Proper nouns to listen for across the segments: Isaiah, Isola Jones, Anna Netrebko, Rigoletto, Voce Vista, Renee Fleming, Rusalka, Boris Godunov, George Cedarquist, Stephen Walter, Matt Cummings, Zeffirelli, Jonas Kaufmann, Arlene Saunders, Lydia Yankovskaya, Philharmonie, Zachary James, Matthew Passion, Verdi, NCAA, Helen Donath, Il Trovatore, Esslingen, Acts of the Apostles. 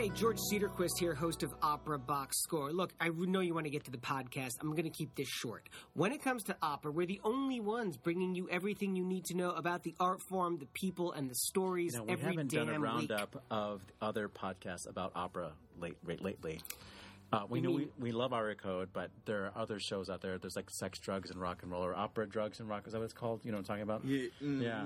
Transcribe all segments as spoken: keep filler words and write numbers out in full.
Hey, George Cedarquist here, host of Opera Box Score. Look, I know you want to get to the podcast. I'm going to keep this short. When it comes to opera, we're the only ones bringing you everything you need to know about the art form, the people, and the stories every damn week. We haven't done a roundup of other podcasts about opera late, late, lately. Uh, we you know mean, we, we love Aria Code, but there are other shows out there. There's like Sex, Drugs, and Rock and Roll, or Opera, Drugs, and Rock. Is that what it's called? You know what I'm talking about? Yeah. Mm. Yeah.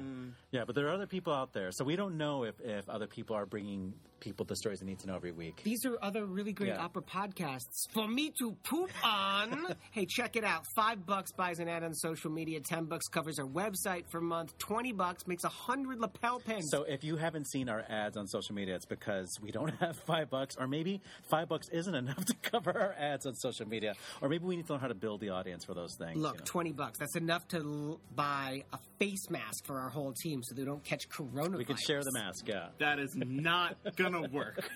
Yeah, but there are other people out there. So we don't know if, if other people are bringing people the stories they need to know every week. These are other really great yeah. opera podcasts for me to poop on. Hey, check it out. Five bucks buys an ad on social media. Ten bucks covers our website for a month. Twenty bucks makes a hundred lapel pins. So if you haven't seen our ads on social media, it's because we don't have five bucks, or maybe five bucks isn't enough to cover our ads on social media, or maybe we need to learn how to build the audience for those things. Look, you know? twenty bucks, that's enough to l- buy a face mask for our whole team so they don't catch coronavirus. We could share the mask, yeah. That is not gonna work.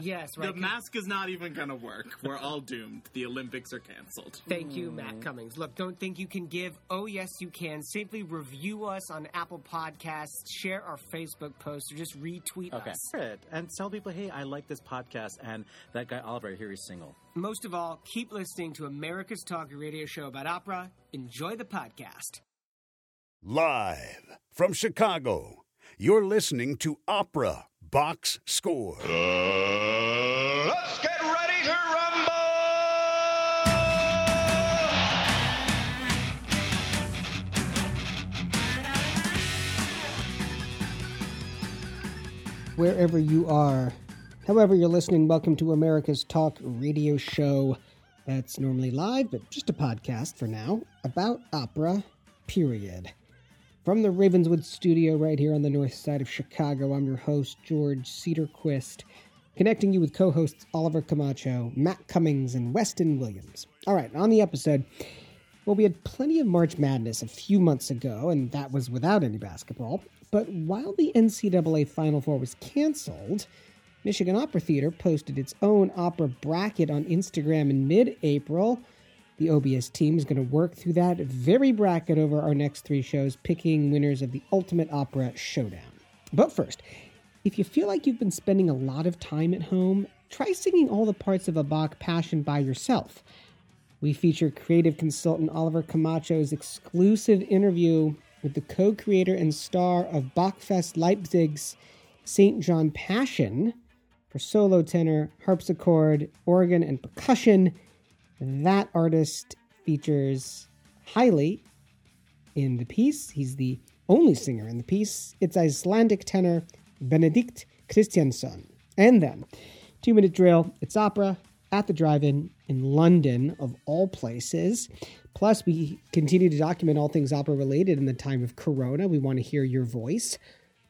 Yes, right. The mask is not even gonna work. We're all doomed. The Olympics are canceled. Thank you, Matt Cummings. Look, don't think you can give. Oh, yes, you can. Simply review us on Apple Podcasts, share our Facebook posts, or just retweet okay. us. It. And tell people, hey, I like this podcast, and that guy Oliver here, he's single. Most of all, keep listening to America's Talk radio show about opera. Enjoy the podcast. Live from Chicago, you're listening to Opera Box Score. Uh, let's get ready to rumble! Wherever you are, however you're listening, welcome to America's Talk radio show that's normally live, but just a podcast for now, about opera, period. From the Ravenswood studio right here on the north side of Chicago, I'm your host, George Cedarquist, connecting you with co-hosts Oliver Camacho, Matt Cummings, and Weston Williams. All right, on the episode, well, we had plenty of March Madness a few months ago, and that was without any basketball, but while the N C double A Final Four was canceled, Michigan Opera Theater posted its own opera bracket on Instagram in mid-April. The O B S team is going to work through that very bracket over our next three shows, picking winners of the Ultimate Opera Showdown. But first, if you feel like you've been spending a lot of time at home, try singing all the parts of a Bach Passion by yourself. We feature creative consultant Oliver Camacho's exclusive interview with the co-creator and star of Bachfest Leipzig's Saint John Passion, for solo tenor, harpsichord, organ, and percussion. That artist features highly in the piece. He's the only singer in the piece. It's Icelandic tenor Benedikt Kristiansson. And then, two-minute drill, it's opera at the Drive-In in London, of all places. Plus, we continue to document all things opera-related in the time of Corona. We want to hear your voice.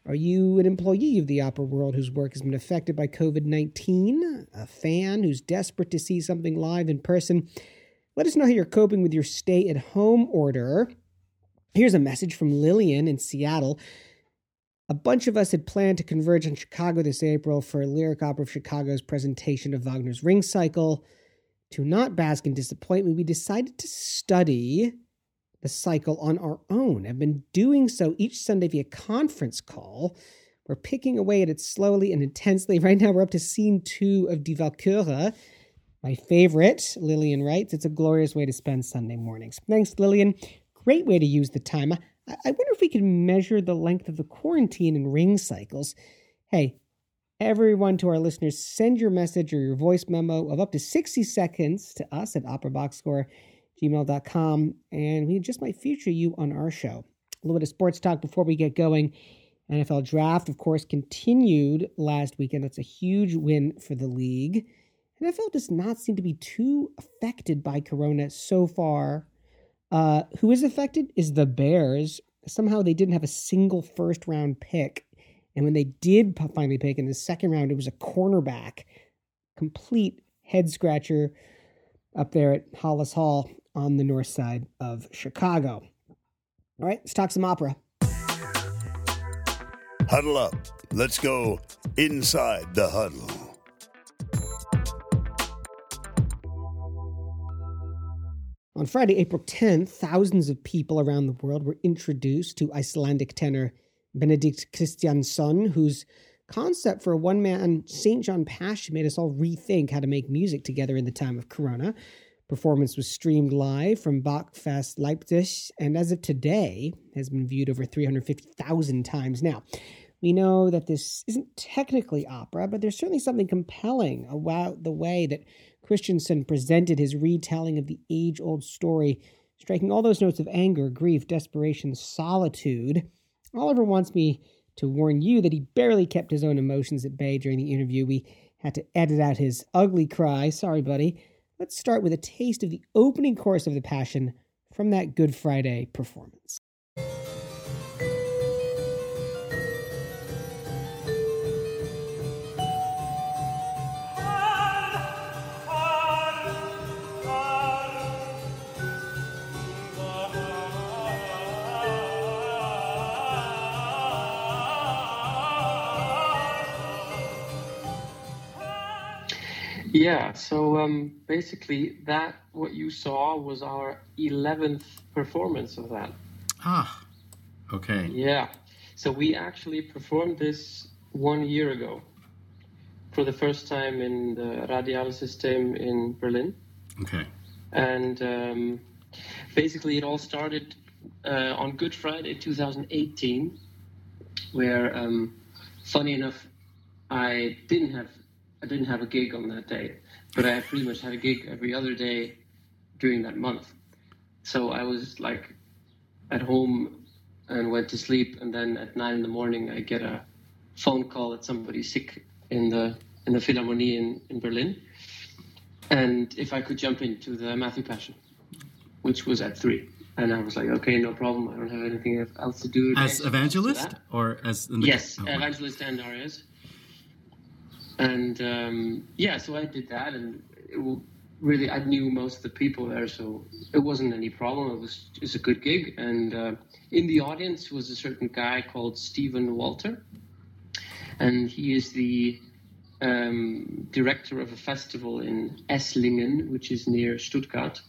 Are you an employee of the opera world whose work has been affected by covid nineteen? A fan who's desperate to see something live in person? Let us know how you're coping with your stay-at-home order. Here's a message from Lillian in Seattle. A bunch of us had planned to converge on Chicago this April for Lyric Opera of Chicago's presentation of Wagner's Ring Cycle. To not bask in disappointment, we decided to study the cycle on our own. I've been doing so each Sunday via conference call. We're picking away at it slowly and intensely. Right now we're up to scene two of Die Walküre, my favorite. Lillian writes, it's a glorious way to spend Sunday mornings. Thanks, Lillian. Great way to use the time. I, I wonder if we can measure the length of the quarantine in ring cycles. Hey, everyone, to our listeners, send your message or your voice memo of up to sixty seconds to us at opera box score gmail dot com, and we just might feature you on our show. A little bit of sports talk before we get going. N F L draft, of course, continued last weekend. That's a huge win for the league. N F L does not seem to be too affected by Corona so far. Uh, who is affected is the Bears. Somehow they didn't have a single first-round pick, and when they did finally pick in the second round, it was a cornerback. Complete head-scratcher up there at Hollis Hall on the north side of Chicago. All right, let's talk some opera. Huddle up. Let's go inside the huddle. On Friday, April tenth, thousands of people around the world were introduced to Icelandic tenor Benedikt Kristiansson, whose concept for a one-man Saint John Passion made us all rethink how to make music together in the time of Corona. Performance was streamed live from Bachfest Leipzig, and as of today, has been viewed over three hundred fifty thousand times now. We know that this isn't technically opera, but there's certainly something compelling about the way that Kristiansson presented his retelling of the age-old story, striking all those notes of anger, grief, desperation, solitude. Oliver wants me to warn you that he barely kept his own emotions at bay during the interview. We had to edit out his ugly cry. Sorry, buddy. Let's start with a taste of the opening chorus of the Passion from that Good Friday performance. Yeah, so um, basically that, what you saw was our eleventh performance of that. Ah, okay. Yeah, so we actually performed this one year ago for the first time in the Radial System in Berlin. Okay. And um, basically it all started uh, on Good Friday two thousand eighteen, where, um, funny enough, I didn't have I didn't have a gig on that day, but I pretty much had a gig every other day during that month. So I was like at home and went to sleep, and then at nine in the morning I get a phone call that somebody's sick in the in the Philharmonie in, in Berlin, and if I could jump into the Matthew Passion, which was at three. And I was like, okay, no problem. I don't have anything else to do. As evangelist or as in the... yes, oh, evangelist and arias. And, um, yeah, so I did that, and it really, I knew most of the people there, so it wasn't any problem. It was just a good gig. And uh, in the audience was a certain guy called Stephen Walter, and he is the um, director of a festival in Esslingen, which is near Stuttgart.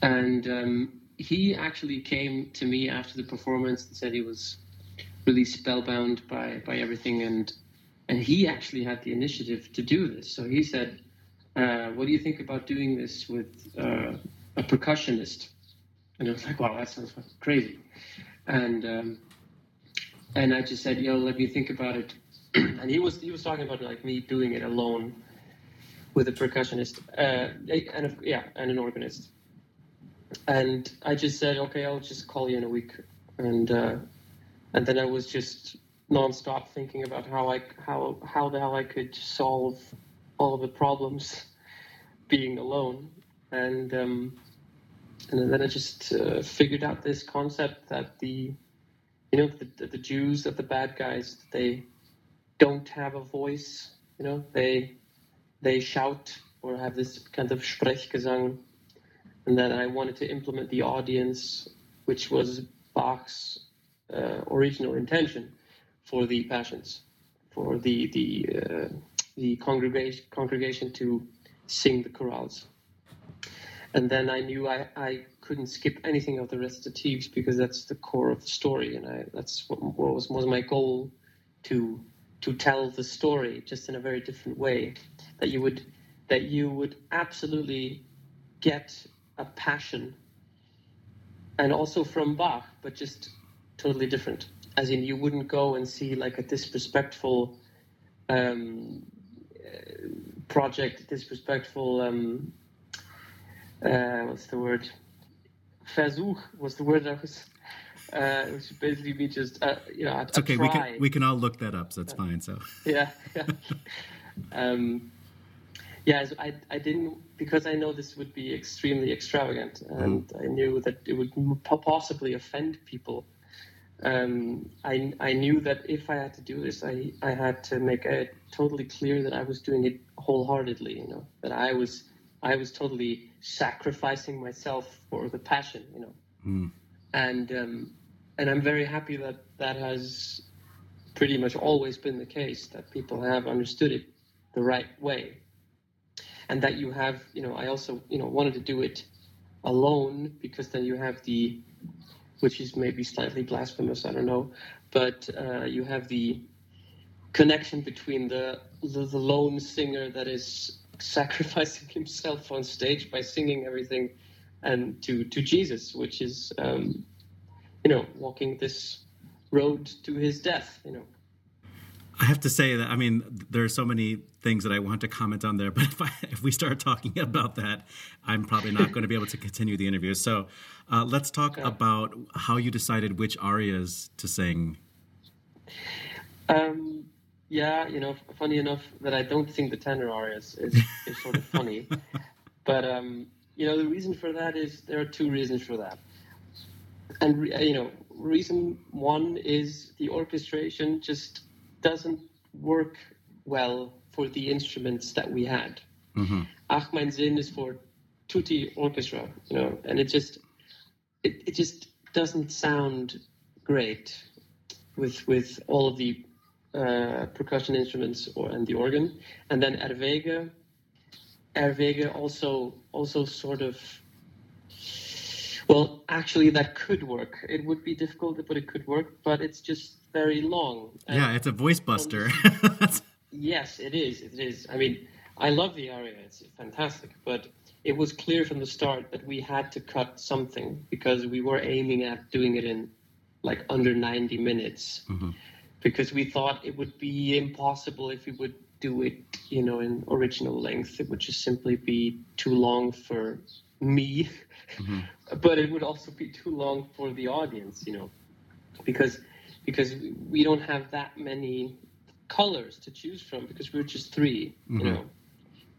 And um, he actually came to me after the performance and said he was really spellbound by, by everything, and And he actually had the initiative to do this. So he said, uh, what do you think about doing this with uh, a percussionist? And I was like, wow, that sounds crazy. And um, and I just said, you know, let me think about it. And he was he was talking about like me doing it alone with a percussionist uh, and a, yeah, and an organist. And I just said, okay, I'll just call you in a week. And uh, and then I was just nonstop thinking about how I how how the hell I could solve all of the problems being alone, and um, and then I just uh, figured out this concept that the you know the, the Jews, that the bad guys, they don't have a voice, you know they they shout or have this kind of Sprechgesang, and that I wanted to implement the audience, which was Bach's uh, original intention for the passions, for the the uh, the congregation congregation to sing the chorales. And then I knew I, I couldn't skip anything of the recitatives, because that's the core of the story, and I that's what, what was was my goal, to to tell the story just in a very different way, that you would that you would absolutely get a passion, and also from Bach, but just totally different. As in, you wouldn't go and see like a disrespectful um, project, disrespectful, um, uh, what's the word? Versuch was the word that was, uh, which basically be just, uh, you know, a, it's okay. A try. We can we can all look that up, so it's uh, fine. So yeah, yeah, um, yeah. So I I didn't, because I know this would be extremely extravagant, and mm. I knew that it would possibly offend people. Um, I, I knew that if I had to do this, I, I had to make it totally clear that I was doing it wholeheartedly, you know, that I was I was totally sacrificing myself for the passion, you know. Mm. And um, and I'm very happy that that has pretty much always been the case, that people have understood it the right way. And that you have, you know, I also, you know, wanted to do it alone, because then you have the... which is maybe slightly blasphemous, I don't know, but uh, you have the connection between the, the, the lone singer that is sacrificing himself on stage by singing everything, and to, to Jesus, which is, um, you know, walking this road to his death, you know. I have to say that, I mean, there are so many things that I want to comment on there, but if, I, if we start talking about that, I'm probably not going to be able to continue the interview. So uh, let's talk okay. about how you decided which arias to sing. Um, yeah, you know, funny enough that I don't sing the tenor arias is, is sort of funny. But, um, you know, the reason for that is there are two reasons for that. And, you know, reason one is the orchestration just doesn't work well for the instruments that we had. Mm-hmm. Ach mein Sinn is for tutti orchestra, you know, and it just it, it just doesn't sound great with with all of the uh, percussion instruments or and the organ. And then Erwege, Erwege also also sort of, well, actually that could work. It would be difficult, but it could work. But it's just very long. And yeah, it's a voice buster. Yes, it is. It is. I mean, I love the aria. It's fantastic. But it was clear from the start that we had to cut something because we were aiming at doing it in like under ninety minutes, mm-hmm. because we thought it would be impossible if we would do it, you know, in original length. It would just simply be too long for me, mm-hmm. but it would also be too long for the audience, you know, because... because we don't have that many colors to choose from because we're just three, mm-hmm. you know.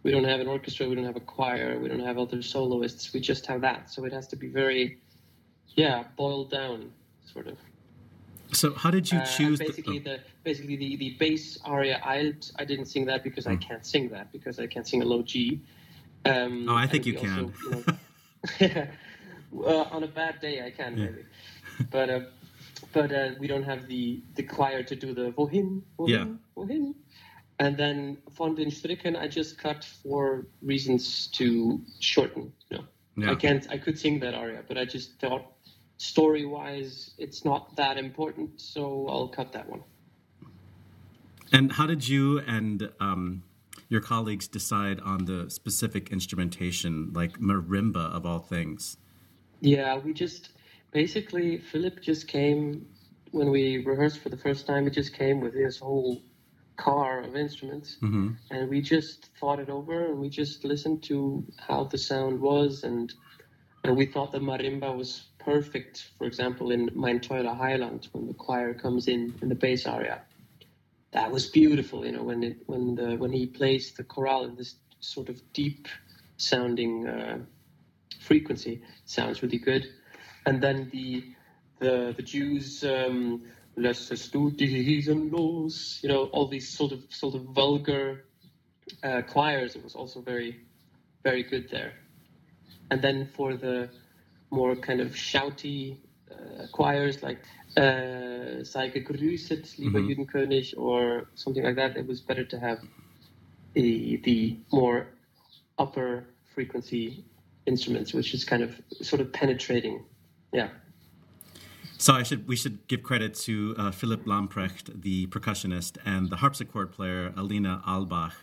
We don't have an orchestra, we don't have a choir, we don't have other soloists, we just have that. So it has to be very, yeah, boiled down, sort of. So how did you uh, choose... Basically, the, oh. the, basically the, the bass aria, I, I didn't sing that because mm. I can't sing that, because I can't sing a low G. Um, oh, I think you can. Also, you know, uh, on a bad day, I can, yeah. maybe. But... Uh, But uh, we don't have the, the choir to do the wohin, wohin, yeah. wohin. And then von den Stricken, I just cut for reasons to shorten. No, yeah. I can't. I could sing that aria, but I just thought story-wise, it's not that important, so I'll cut that one. And how did you and um, your colleagues decide on the specific instrumentation, like marimba of all things? Yeah, we just... Basically, Philipp just came, when we rehearsed for the first time, he just came with his whole car of instruments, mm-hmm. and we just thought it over, and we just listened to how the sound was, and, and we thought the marimba was perfect, for example, in Mein Teurer Heiland, when the choir comes in, in the bass aria. That was beautiful, you know, when it, when the when he plays the chorale in this sort of deep-sounding uh, frequency, sounds really good. And then the the the Jews, um, lass du diesen los, you know, all these sort of sort of vulgar uh, choirs. It was also very, very good there. And then for the more kind of shouty uh, choirs like uh, "Sei gegrüßet, lieber mm-hmm. Judenkönig" or something like that, it was better to have the the more upper frequency instruments, which is kind of sort of penetrating. Yeah. So I should we should give credit to uh, Philipp Lamprecht, the percussionist, and the harpsichord player, Alina Albach.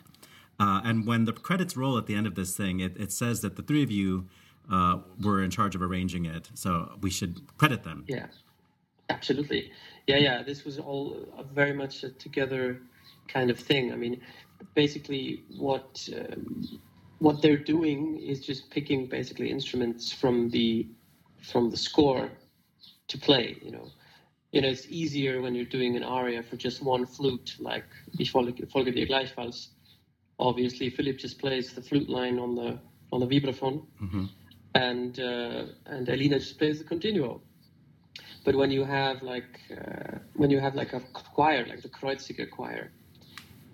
Uh, and when the credits roll at the end of this thing, it, it says that the three of you uh, were in charge of arranging it. So we should credit them. Yeah, absolutely. Yeah, yeah. This was all very much a together kind of thing. I mean, basically what um, what they're doing is just picking basically instruments from the... from the score to play, you know. You know, it's easier when you're doing an aria for just one flute, like Ich folge dir gleichfalls. Obviously, Philipp just plays the flute line on the on the vibraphone, mm-hmm. and uh, and Alina just plays the continuo. But when you have like uh, when you have like a choir, like the Kreuziger choir,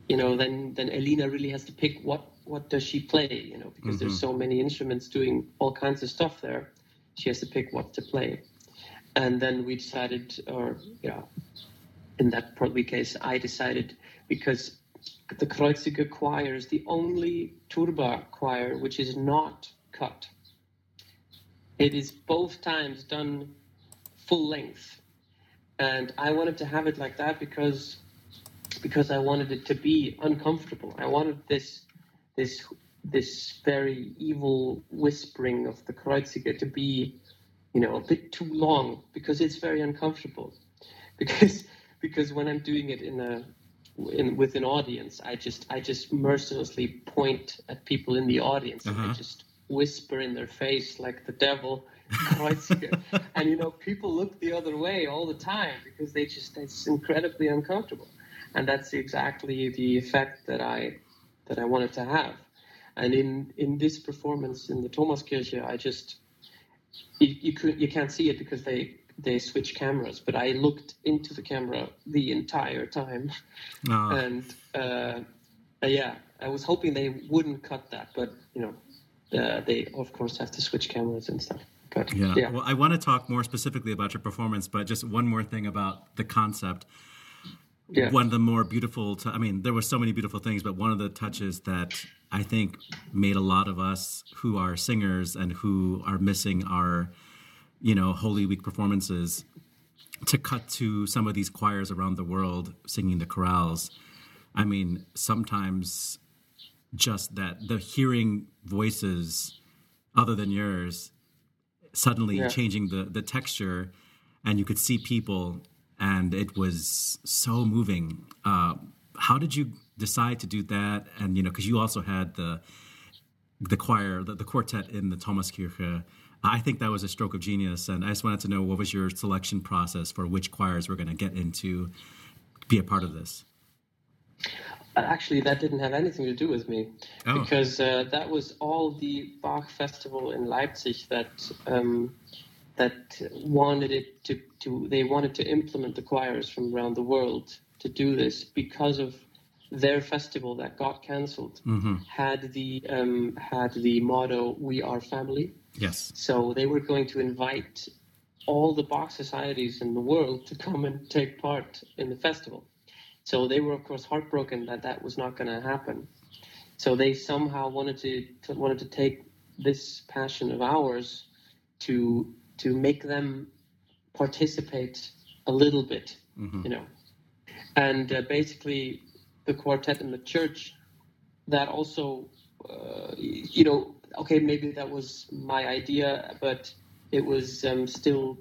you know, then then Alina really has to pick what what does she play, you know, because mm-hmm. there's so many instruments doing all kinds of stuff there. She has to pick what to play. And then we decided, or, you know, in that probably case, I decided, because the Kreuziger choir is the only Turba choir which is not cut. It is both times done full length. And I wanted to have it like that because because I wanted it to be uncomfortable. I wanted this this this very evil whispering of the Kreuziger to be, you know, a bit too long, because it's very uncomfortable. Because because when I'm doing it in a in with an audience, I just I just mercilessly point at people in the audience, uh-huh. and I just whisper in their face like the devil, Kreuziger. And you know, people look the other way all the time because they just it's incredibly uncomfortable. And that's exactly the effect that I that I wanted to have. And in, in this performance in the Thomaskirche, I just you you, could, you can't see it because they they switch cameras, but I looked into the camera the entire time. No. And uh, yeah, I was hoping they wouldn't cut that, but you know. Uh, they, of course, have to switch cameras and stuff. But, yeah. yeah. Well, I want to talk more specifically about your performance, but just one more thing about the concept. Yeah. One of the more beautiful, t- I mean, there were so many beautiful things, but one of the touches that I think made a lot of us who are singers and who are missing our, you know, Holy Week performances to cut to some of these choirs around the world singing the chorales. I mean, sometimes just that the hearing voices other than yours suddenly yeah. changing the, the texture, and you could see people, and it was so moving. Uh, how did you decide to do that? And, you know, because you also had the the choir, the, the quartet in the Thomaskirche. I think that was a stroke of genius, and I just wanted to know, what was your selection process for which choirs were going to get into be a part of this? Actually, that didn't have anything to do with me, oh. because uh, that was all the Bach Festival in Leipzig that um, that wanted it to, to. They wanted to implement the choirs from around the world to do this because of their festival that got cancelled. Mm-hmm. Had the um, had the motto "We are family." Yes. So they were going to invite all the Bach societies in the world to come and take part in the festival. So they were, of course, heartbroken that that was not going to happen. So they somehow wanted to, to wanted to take this passion of ours to to make them participate a little bit, mm-hmm. you know. And uh, basically, the quartet in the church, that also, uh, you know, okay, maybe that was my idea, but it was um, still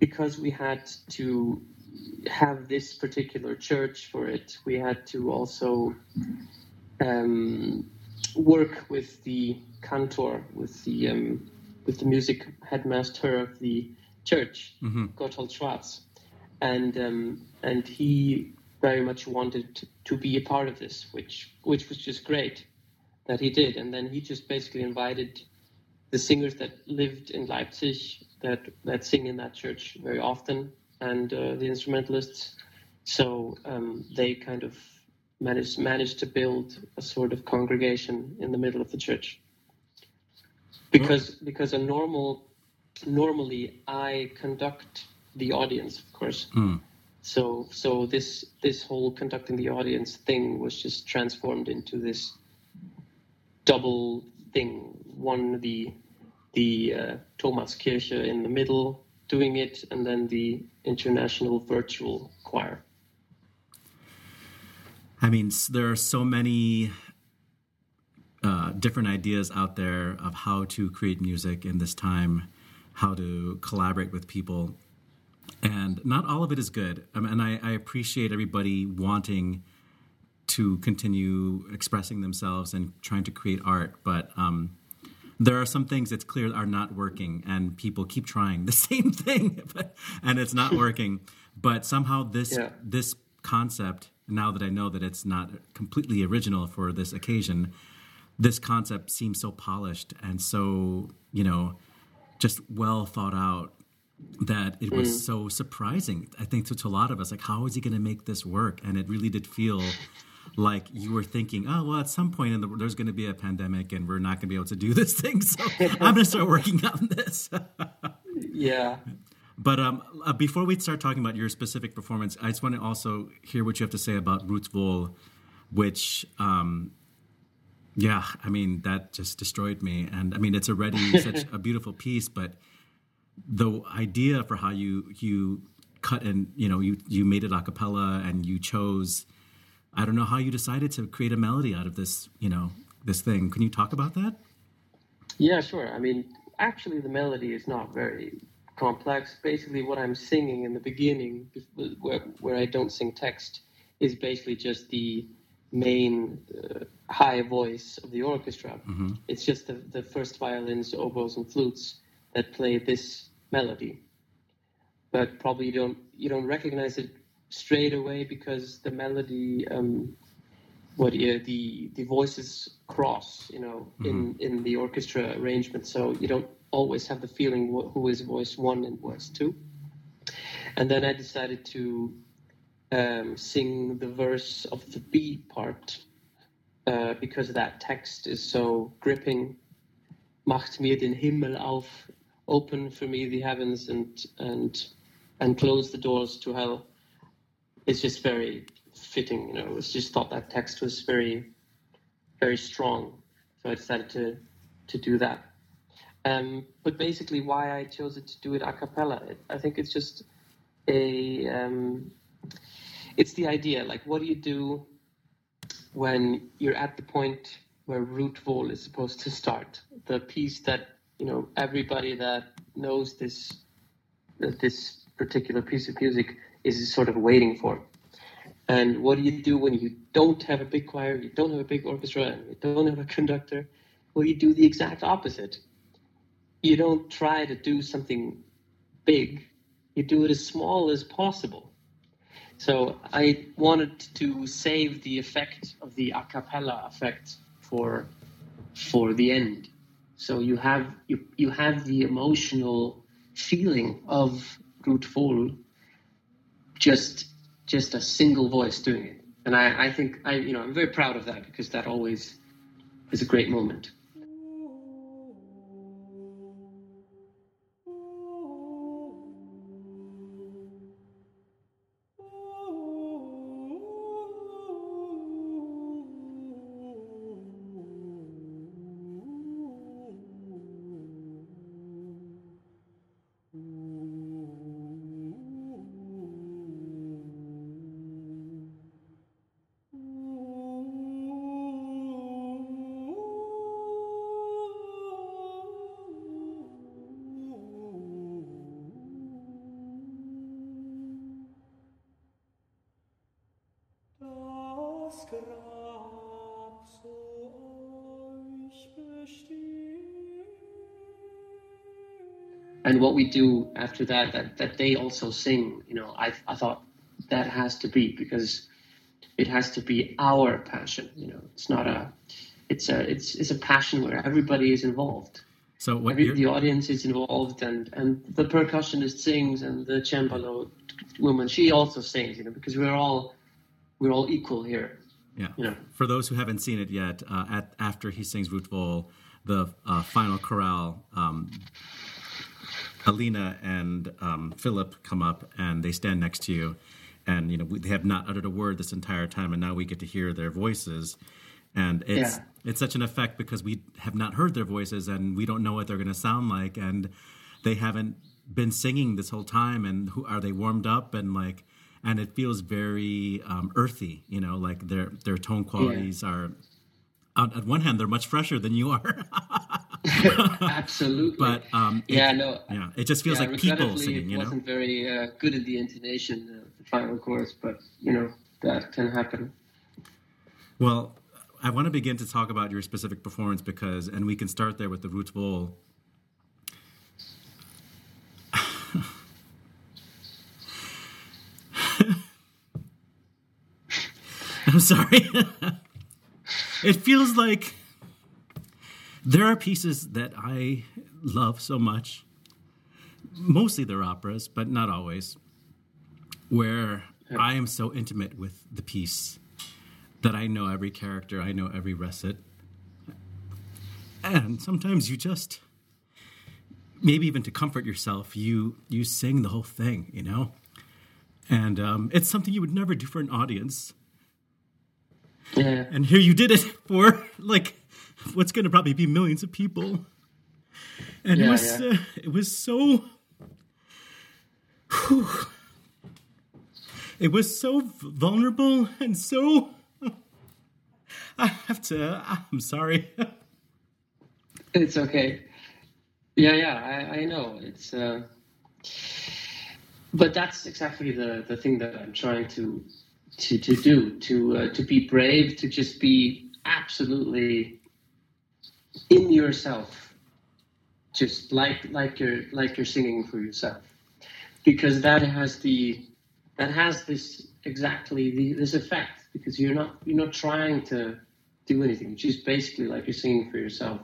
because we had to have this particular church for it. We had to also um, work with the cantor, with the um, with the music headmaster of the church, mm-hmm. Gotthold Schwarz, and um, and he very much wanted to, to be a part of this, which which was just great that he did. And then he just basically invited the singers that lived in Leipzig that that sing in that church very often. And uh, the instrumentalists, so um, they kind of managed managed to build a sort of congregation in the middle of the church. Because mm-hmm. because a normal normally I conduct the audience, of course. Mm. So so this this whole conducting the audience thing was just transformed into this double thing. One the the uh, Thomaskirche in the middle, doing it, and then the international virtual choir. I mean, there are so many uh, different ideas out there of how to create music in this time, how to collaborate with people, and not all of it is good. I mean, and I, I appreciate everybody wanting to continue expressing themselves and trying to create art, but um, there are some things that's clear are not working, and people keep trying the same thing, but, and it's not working. But somehow this yeah. this concept, now that I know that it's not completely original for this occasion, this concept seems so polished and so, you know, just well thought out that it was mm. so surprising, I think, to, to a lot of us. Like, how is he going to make this work? And it really did feel like you were thinking, oh, well, at some point in the, there's going to be a pandemic and we're not going to be able to do this thing, so I'm going to start working on this. yeah. But um, uh, before we start talking about your specific performance, I just want to also hear what you have to say about Ruth Wohl, which, um, yeah, I mean, that just destroyed me. And I mean, it's already such a beautiful piece, but the idea for how you you cut and, you know, you, you made it a cappella and you chose, I don't know how you decided to create a melody out of this, you know, this thing. Can you talk about that? Yeah, sure. I mean, actually the melody is not very complex. Basically what I'm singing in the beginning, where, where I don't sing text, is basically just the main uh, high voice of the orchestra. Mm-hmm. It's just the, the first violins, oboes, and flutes that play this melody. But probably you don't you don't recognize it straight away because the melody, um, what yeah, the the voices cross, you know, mm-hmm. in, in the orchestra arrangement. So you don't always have the feeling wh- who is voice one and voice two. And then I decided to um, sing the verse of the B part uh, because that text is so gripping. Macht mir den Himmel auf, open for me the heavens and and and close the doors to hell. It's just very fitting, you know. It's just thought that text was very, very strong, so I decided to to do that. Um, but basically, why I chose it to do it a cappella, it, I think it's just a um, it's the idea. Like, what do you do when you're at the point where root vol is supposed to start? The piece that you know, everybody that knows this that this particular piece of music is sort of waiting for. And what do you do when you don't have a big choir, you don't have a big orchestra, and you don't have a conductor? Well, you do the exact opposite. You don't try to do something big. You do it as small as possible. So I wanted to save the effect of the a cappella effect for for the end. So you have you, you have the emotional feeling of Root Vol, just just a single voice doing it, and I, I think I you know I'm very proud of that because that always is a great moment. And what we do after that, that, that they also sing, you know, I I thought that has to be, because it has to be our passion, you know. It's not a, it's a, it's it's a passion where everybody is involved. So what Every, the audience is involved, and, and the percussionist sings, and the cembalo woman, she also sings, you know, because we're all we're all equal here. Yeah. You know? For those who haven't seen it yet, uh, at after he sings Root Vol, the uh, final chorale. Um, Alina and um, Philip come up and they stand next to you, and you know we, they have not uttered a word this entire time, and now we get to hear their voices, and it's yeah. it's such an effect because we have not heard their voices and we don't know what they're going to sound like, and they haven't been singing this whole time, and who are they warmed up and like, and it feels very um, earthy, you know, like their their tone qualities yeah. are. On, on one hand, they're much fresher than you are. Absolutely. But um, it, yeah, no, yeah, it just feels yeah, like people singing. You know, it wasn't very uh, good at the intonation, uh, the final chorus, but you know that can happen. Well, I want to begin to talk about your specific performance because, and we can start there with the Root Vol. I'm sorry. It feels like there are pieces that I love so much, mostly they're operas, but not always, where I am so intimate with the piece that I know every character, I know every recit. And sometimes you just, maybe even to comfort yourself, you you sing the whole thing, you know? And um, it's something you would never do for an audience. Yeah. And here you did it for, like, what's going to probably be millions of people. And yeah, it was yeah. uh, it was so... Whew, It was so vulnerable and so... I have to... I'm sorry. It's okay. Yeah, yeah, I, I know. It's... Uh... But that's exactly the, the thing that I'm trying to to, to do, to uh, to be brave, to just be absolutely in yourself, just like like you're like you're singing for yourself, because that has the that has this exactly the, this effect, because you're not you're not trying to do anything, just basically like you're singing for yourself,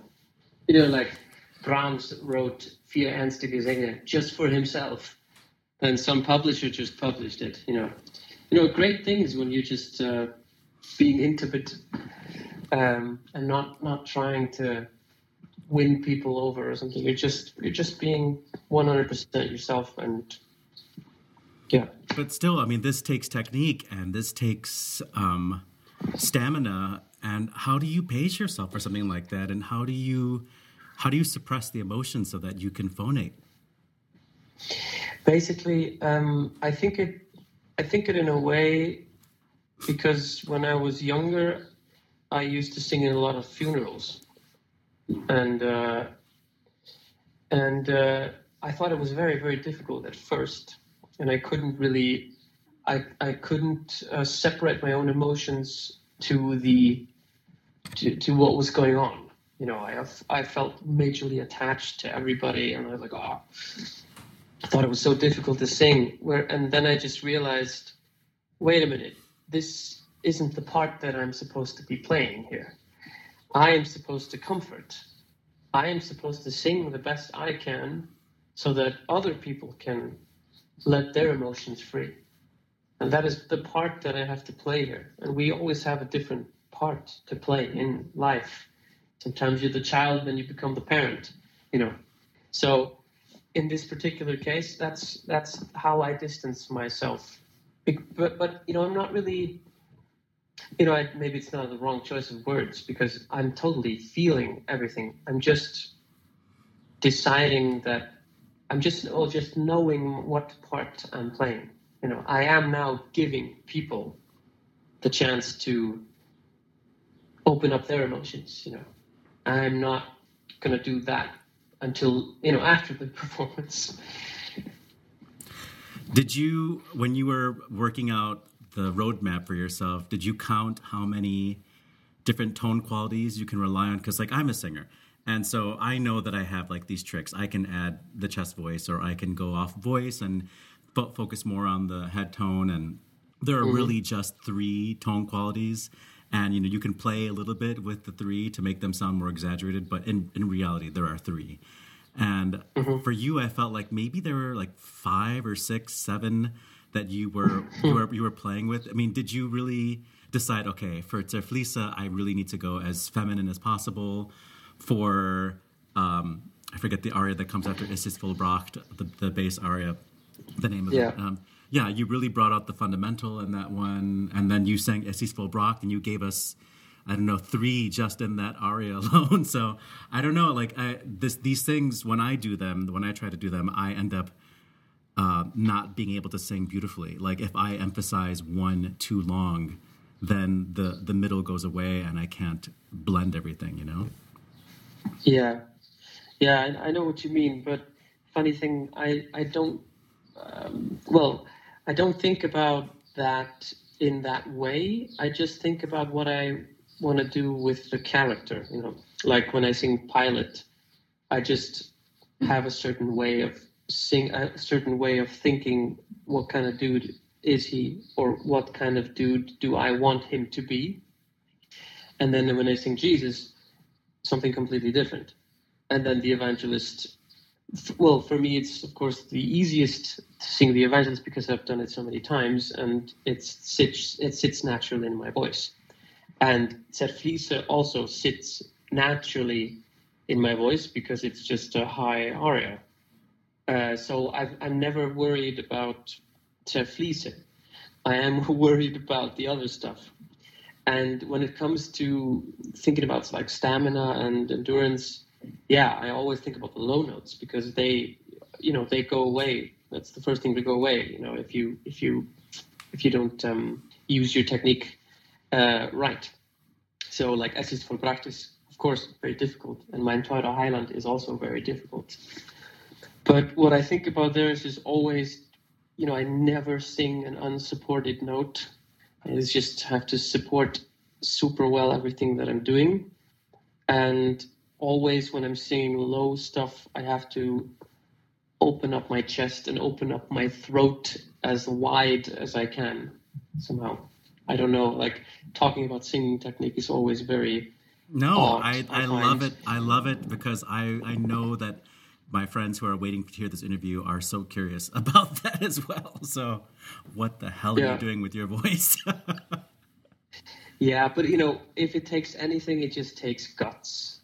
you know, like Brahms wrote Vier ernstige Gesänge just for himself. And some publisher just published it, you know. You know, great things when you're just uh, being intimate um, and not, not trying to win people over or something. You're just you're just being one hundred percent yourself, and yeah. But still, I mean, this takes technique and this takes um, stamina. And how do you pace yourself for something like that? And how do you how do you suppress the emotion so that you can phonate? Basically, um, I think it. I think it in a way, because when I was younger, I used to sing in a lot of funerals, and uh, and uh, I thought it was very, very difficult at first, and I couldn't really, I I couldn't uh, separate my own emotions to the to, to what was going on. You know, I I felt majorly attached to everybody, and I was like, ah. Oh. I thought it was so difficult to sing, where, and then I just realized, wait a minute, this isn't the part that I'm supposed to be playing here. I am supposed to comfort. I am supposed to sing the best I can so that other people can let their emotions free. And that is the part that I have to play here. And we always have a different part to play in life. Sometimes you're the child, then you become the parent, you know. So... in this particular case, that's that's how I distance myself. But, but you know, I'm not really, you know, I, maybe it's not the wrong choice of words, because I'm totally feeling everything. I'm just deciding that I'm just, or just knowing what part I'm playing. You know, I am now giving people the chance to open up their emotions. You know, I'm not going to do that until, you know, after the performance. Did you, when you were working out the roadmap for yourself, did you count how many different tone qualities you can rely on? Because, like, I'm a singer, and so I know that I have, like, these tricks. I can add the chest voice, or I can go off voice and fo- focus more on the head tone, and there are mm-hmm. really just three tone qualities. And, you know, you can play a little bit with the three to make them sound more exaggerated. But in, in reality, there are three. And mm-hmm. for you, I felt like maybe there were like five or six, seven that you were you were, you were playing with. I mean, did you really decide, okay, for Terflisa, I really need to go as feminine as possible. For, um, I forget the aria that comes after Es ist vollbracht, the, the bass aria, the name of yeah. it. Um, Yeah, you really brought out the fundamental in that one, and then you sang Es ist vollbracht, and you gave us, I don't know, three just in that aria alone. So I don't know, like I, this, these things, when I do them, when I try to do them, I end up uh, not being able to sing beautifully. Like if I emphasize one too long, then the, the middle goes away, and I can't blend everything, you know? Yeah, yeah, I, I know what you mean, but funny thing, I, I don't, um, well... I don't think about that in that way. I just think about what I want to do with the character. You know, like when I sing Pilot, I just have a certain way of sing, a certain way of thinking. What kind of dude is he, or what kind of dude do I want him to be? And then when I sing Jesus, something completely different. And then the Evangelist. Well, for me, it's, of course, the easiest to sing the Evangelist because I've done it so many times, and it sits, it sits naturally in my voice. And Zerfließer also sits naturally in my voice because it's just a high aria. Uh, so I've, I'm never worried about Zerfließer. I am worried about the other stuff. And when it comes to thinking about, like, stamina and endurance, yeah, I always think about the low notes because they, you know, they go away. That's the first thing to go away. You know, if you if you if you don't um, use your technique uh, right. So like Essence von Bracht is, of course, very difficult, and Mein teurer Heiland is also very difficult. But what I think about there is, is always, you know, I never sing an unsupported note. I just have to support super well everything that I'm doing. And always when I'm singing low stuff, I have to open up my chest and open up my throat as wide as I can somehow. I don't know, like talking about singing technique is always very No, odd, I, I, I love it. I love it because I, I know that my friends who are waiting to hear this interview are so curious about that as well. So what the hell yeah. are you doing with your voice? Yeah, but, you know, if it takes anything, it just takes guts.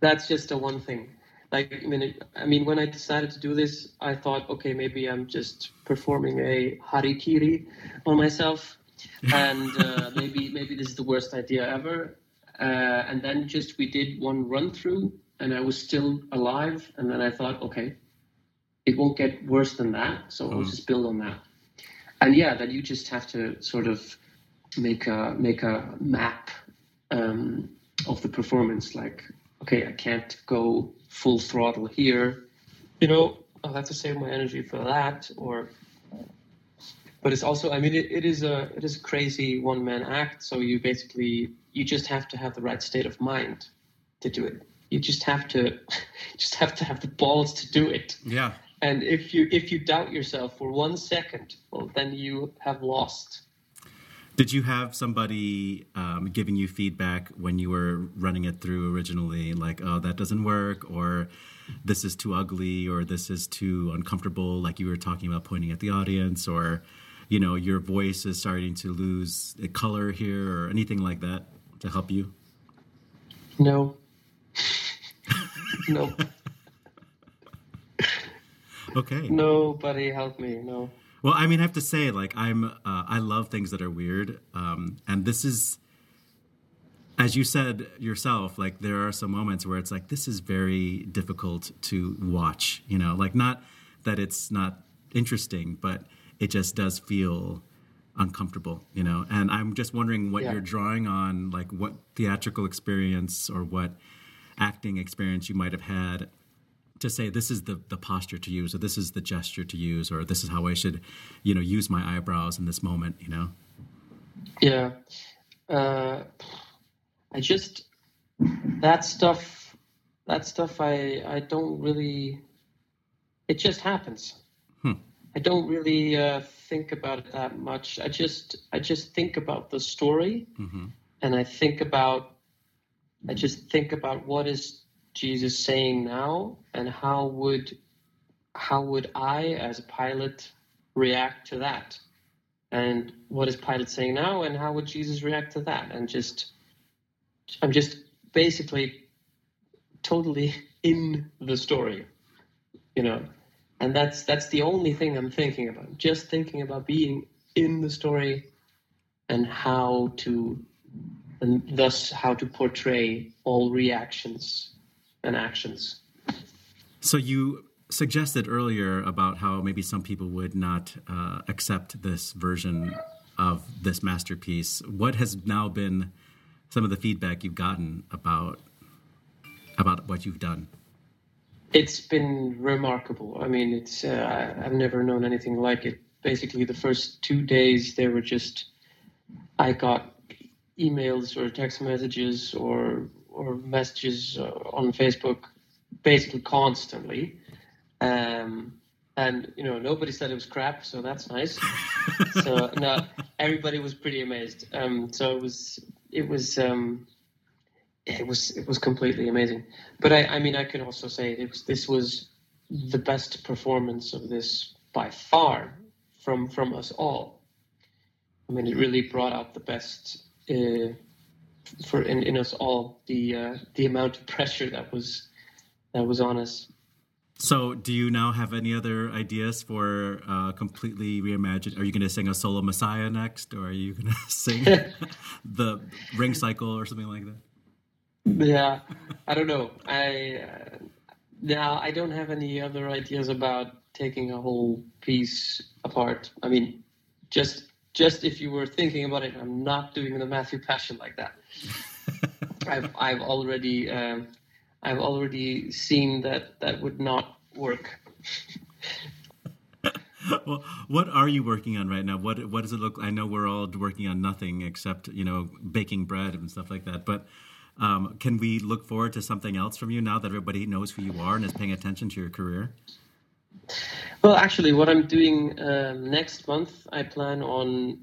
That's just the one thing. Like, I mean, it, I mean, when I decided to do this, I thought, okay, maybe I'm just performing a harikiri on myself. And uh, maybe maybe this is the worst idea ever. Uh, and then just we did one run through and I was still alive. And then I thought, okay, it won't get worse than that. So oh. I'll just build on that. And yeah, then you just have to sort of make a make a map um, of the performance. Like, okay, I can't go full throttle here. You know, I'll have to save my energy for that. Or, but it's also, I mean, it, it is a it is a crazy one man act. So you basically you just have to have the right state of mind to do it. You just have to just have to have the balls to do it. Yeah. And if you if you doubt yourself for one second, well, then you have lost. Did you have somebody um, giving you feedback when you were running it through originally, like, oh, that doesn't work, or this is too ugly, or this is too uncomfortable, like you were talking about pointing at the audience, or, you know, your voice is starting to lose a color here, or anything like that to help you? No. No. Okay. Nobody helped me, no. Well, I mean, I have to say, like, I'm, uh, I love things that are weird. Um, and this is, as you said yourself, like, there are some moments where it's like, this is very difficult to watch, you know, like, not that it's not interesting, but it just does feel uncomfortable, you know? And I'm just wondering what yeah. you're drawing on, like, what theatrical experience or what acting experience you might have had to say this is the, the posture to use, or this is the gesture to use, or this is how I should, you know, use my eyebrows in this moment, you know? Yeah. Uh, I just, that stuff, that stuff I, I don't really, it just happens. Hmm. I don't really uh, think about it that much. I just, I just think about the story mm-hmm. and I think about, I just think about what is Jesus saying now, and how would how would I as Pilate react to that, and what is Pilate saying now, and how would Jesus react to that, and just I'm just basically totally in the story, you know, and that's that's the only thing I'm thinking about, just thinking about being in the story and how to and thus how to portray all reactions and actions. So you suggested earlier about how maybe some people would not uh, accept this version of this masterpiece. What has now been some of the feedback you've gotten about about what you've done? It's been remarkable. I mean, it's uh, I've never known anything like it. Basically, the first two days, they were just, I got emails or text messages or or messages on Facebook basically constantly. Um, and, you know, nobody said it was crap, so that's nice. So, no, everybody was pretty amazed. Um, so it was, it was, um, it was, it was completely amazing. But I, I mean, I can also say it was, this was the best performance of this by far from, from us all. I mean, it really brought out the best, uh, for in, in us all, the uh, the amount of pressure that was that was on us. So do you now have any other ideas for uh, completely reimagined? Are you going to sing a solo Messiah next, or are you going to sing the Ring Cycle or something like that? Yeah, I don't know. I uh, now I don't have any other ideas about taking a whole piece apart. I mean, just just if you were thinking about it, I'm not doing the Matthew Passion like that. I've I've already um, I've already seen that that would not work. Well, what are you working on right now? What what does it look? I know we're all working on nothing except, you know, baking bread and stuff like that. But um, can we look forward to something else from you now that everybody knows who you are and is paying attention to your career? Well, actually, what I'm doing uh, next month, I plan on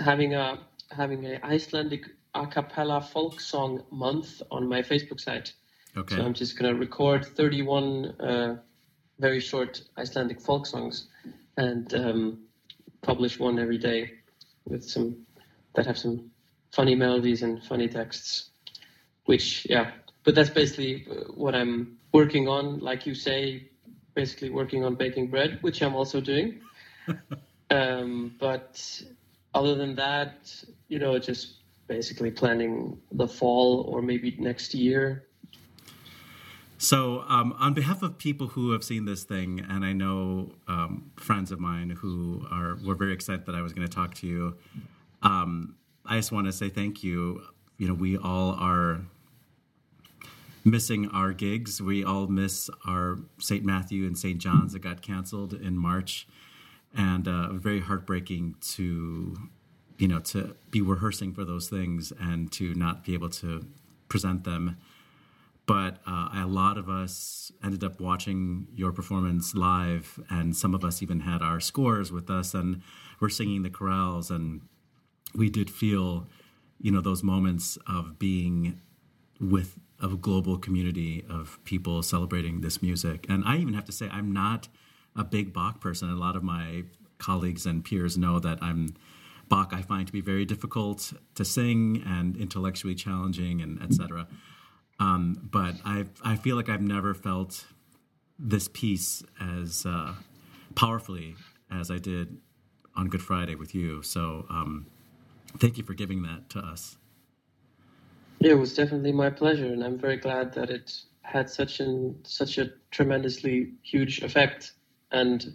having a having an Icelandic a cappella folk song month on my Facebook site. Okay. So I'm just going to record thirty-one uh, very short Icelandic folk songs and um, publish one every day with some that have some funny melodies and funny texts. Which, yeah, but that's basically what I'm working on. Like you say, basically working on baking bread, which I'm also doing. um, but other than that, you know, just basically planning the fall or maybe next year. So um, on behalf of people who have seen this thing, and I know um, friends of mine who are were very excited that I was going to talk to you, um, I just want to say thank you. You know, we all are missing our gigs. We all miss our Saint Matthew and Saint John's that got canceled in March. And uh, very heartbreaking to... you know, to be rehearsing for those things and to not be able to present them. But uh, a lot of us ended up watching your performance live, and some of us even had our scores with us, and we're singing the chorales, and we did feel, you know, those moments of being with a global community of people celebrating this music. And I even have to say, I'm not a big Bach person. A lot of my colleagues and peers know that I'm Bach I find to be very difficult to sing and intellectually challenging, and et cetera. Um, but I I feel like I've never felt this piece as uh, powerfully as I did on Good Friday with you. So um, thank you for giving that to us. It was definitely my pleasure, and I'm very glad that it had such an such a tremendously huge effect. And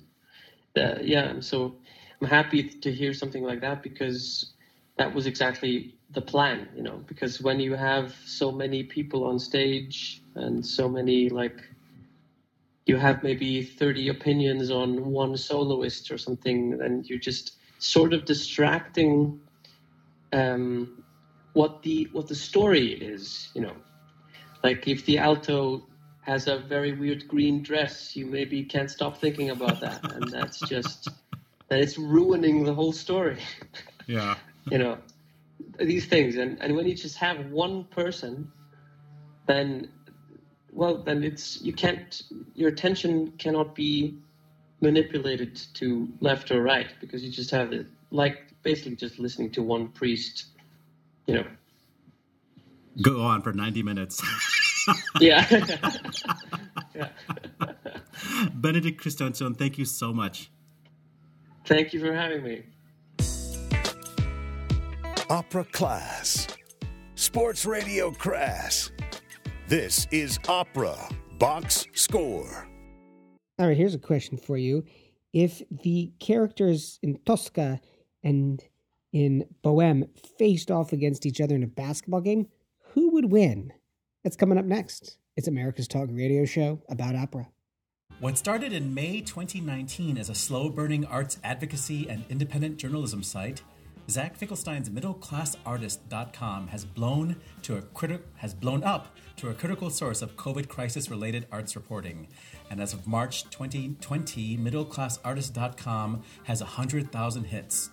uh, yeah, I'm so. I'm happy to hear something like that, because that was exactly the plan, you know, because when you have so many people on stage and so many, like, you have maybe thirty opinions on one soloist or something, then you're just sort of distracting um, what the what the story is, you know. Like if the alto has a very weird green dress, you maybe can't stop thinking about that, and that's just... and it's ruining the whole story. Yeah. You know, these things. And, and when you just have one person, then, well, then it's, you can't, your attention cannot be manipulated to left or right, because you just have it, like, basically just listening to one priest, you know. Go on for ninety minutes. Yeah. Yeah. Benedikt Kristiansson, thank you so much. Thank you for having me. Opera Class. Sports Radio Crass. This is Opera Box Score. All right, here's a question for you. If the characters in Tosca and in Bohème faced off against each other in a basketball game, who would win? That's coming up next. It's America's Talk Radio Show about opera. When started in May twenty nineteen as a slow-burning arts advocacy and independent journalism site, Zach Finkelstein's middle class artist dot com has blown to a criti- has blown up to a critical source of COVID crisis-related arts reporting. And as of March twenty twenty, middle class artist dot com has one hundred thousand hits.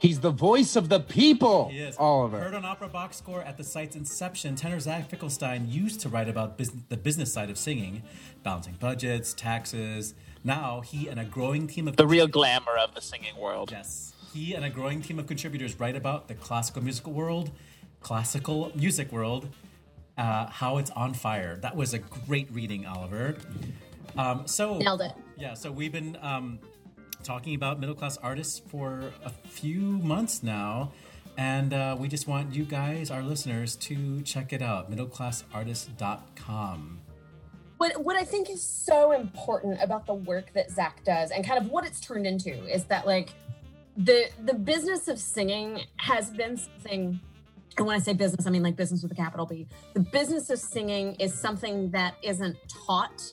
He's the voice of the people, he is. Oliver. Heard on Opera Box Score at the site's inception, tenor Zach Finkelstein used to write about business, the business side of singing, balancing budgets, taxes. Now he and a growing team of... the real glamour of the singing world. Yes. He and a growing team of contributors write about the classical musical world, classical music world, uh, how it's on fire. That was a great reading, Oliver. Um, so Nailed it. Yeah, so we've been... Um, talking about middle class artists for a few months now, and uh, we just want you guys, our listeners, to check it out, middle class artist dot com. What, what I think is so important about the work that Zach does and kind of what it's turned into is that, like, the the business of singing has been something, and when I say business, I mean like business with a capital B. The business of singing is something that isn't taught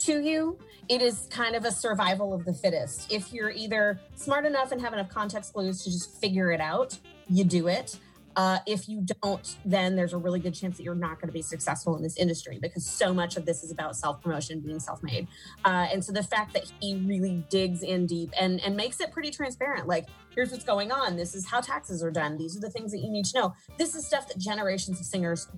to you. It is kind of a survival of the fittest. If you're either smart enough and have enough context clues to just figure it out, you do it. Uh, if you don't, then there's a really good chance that you're not going to be successful in this industry, because so much of this is about self-promotion, being self-made. Uh, and so the fact that he really digs in deep and, and makes it pretty transparent, like, here's what's going on. This is how taxes are done. These are the things that you need to know. This is stuff that generations of singers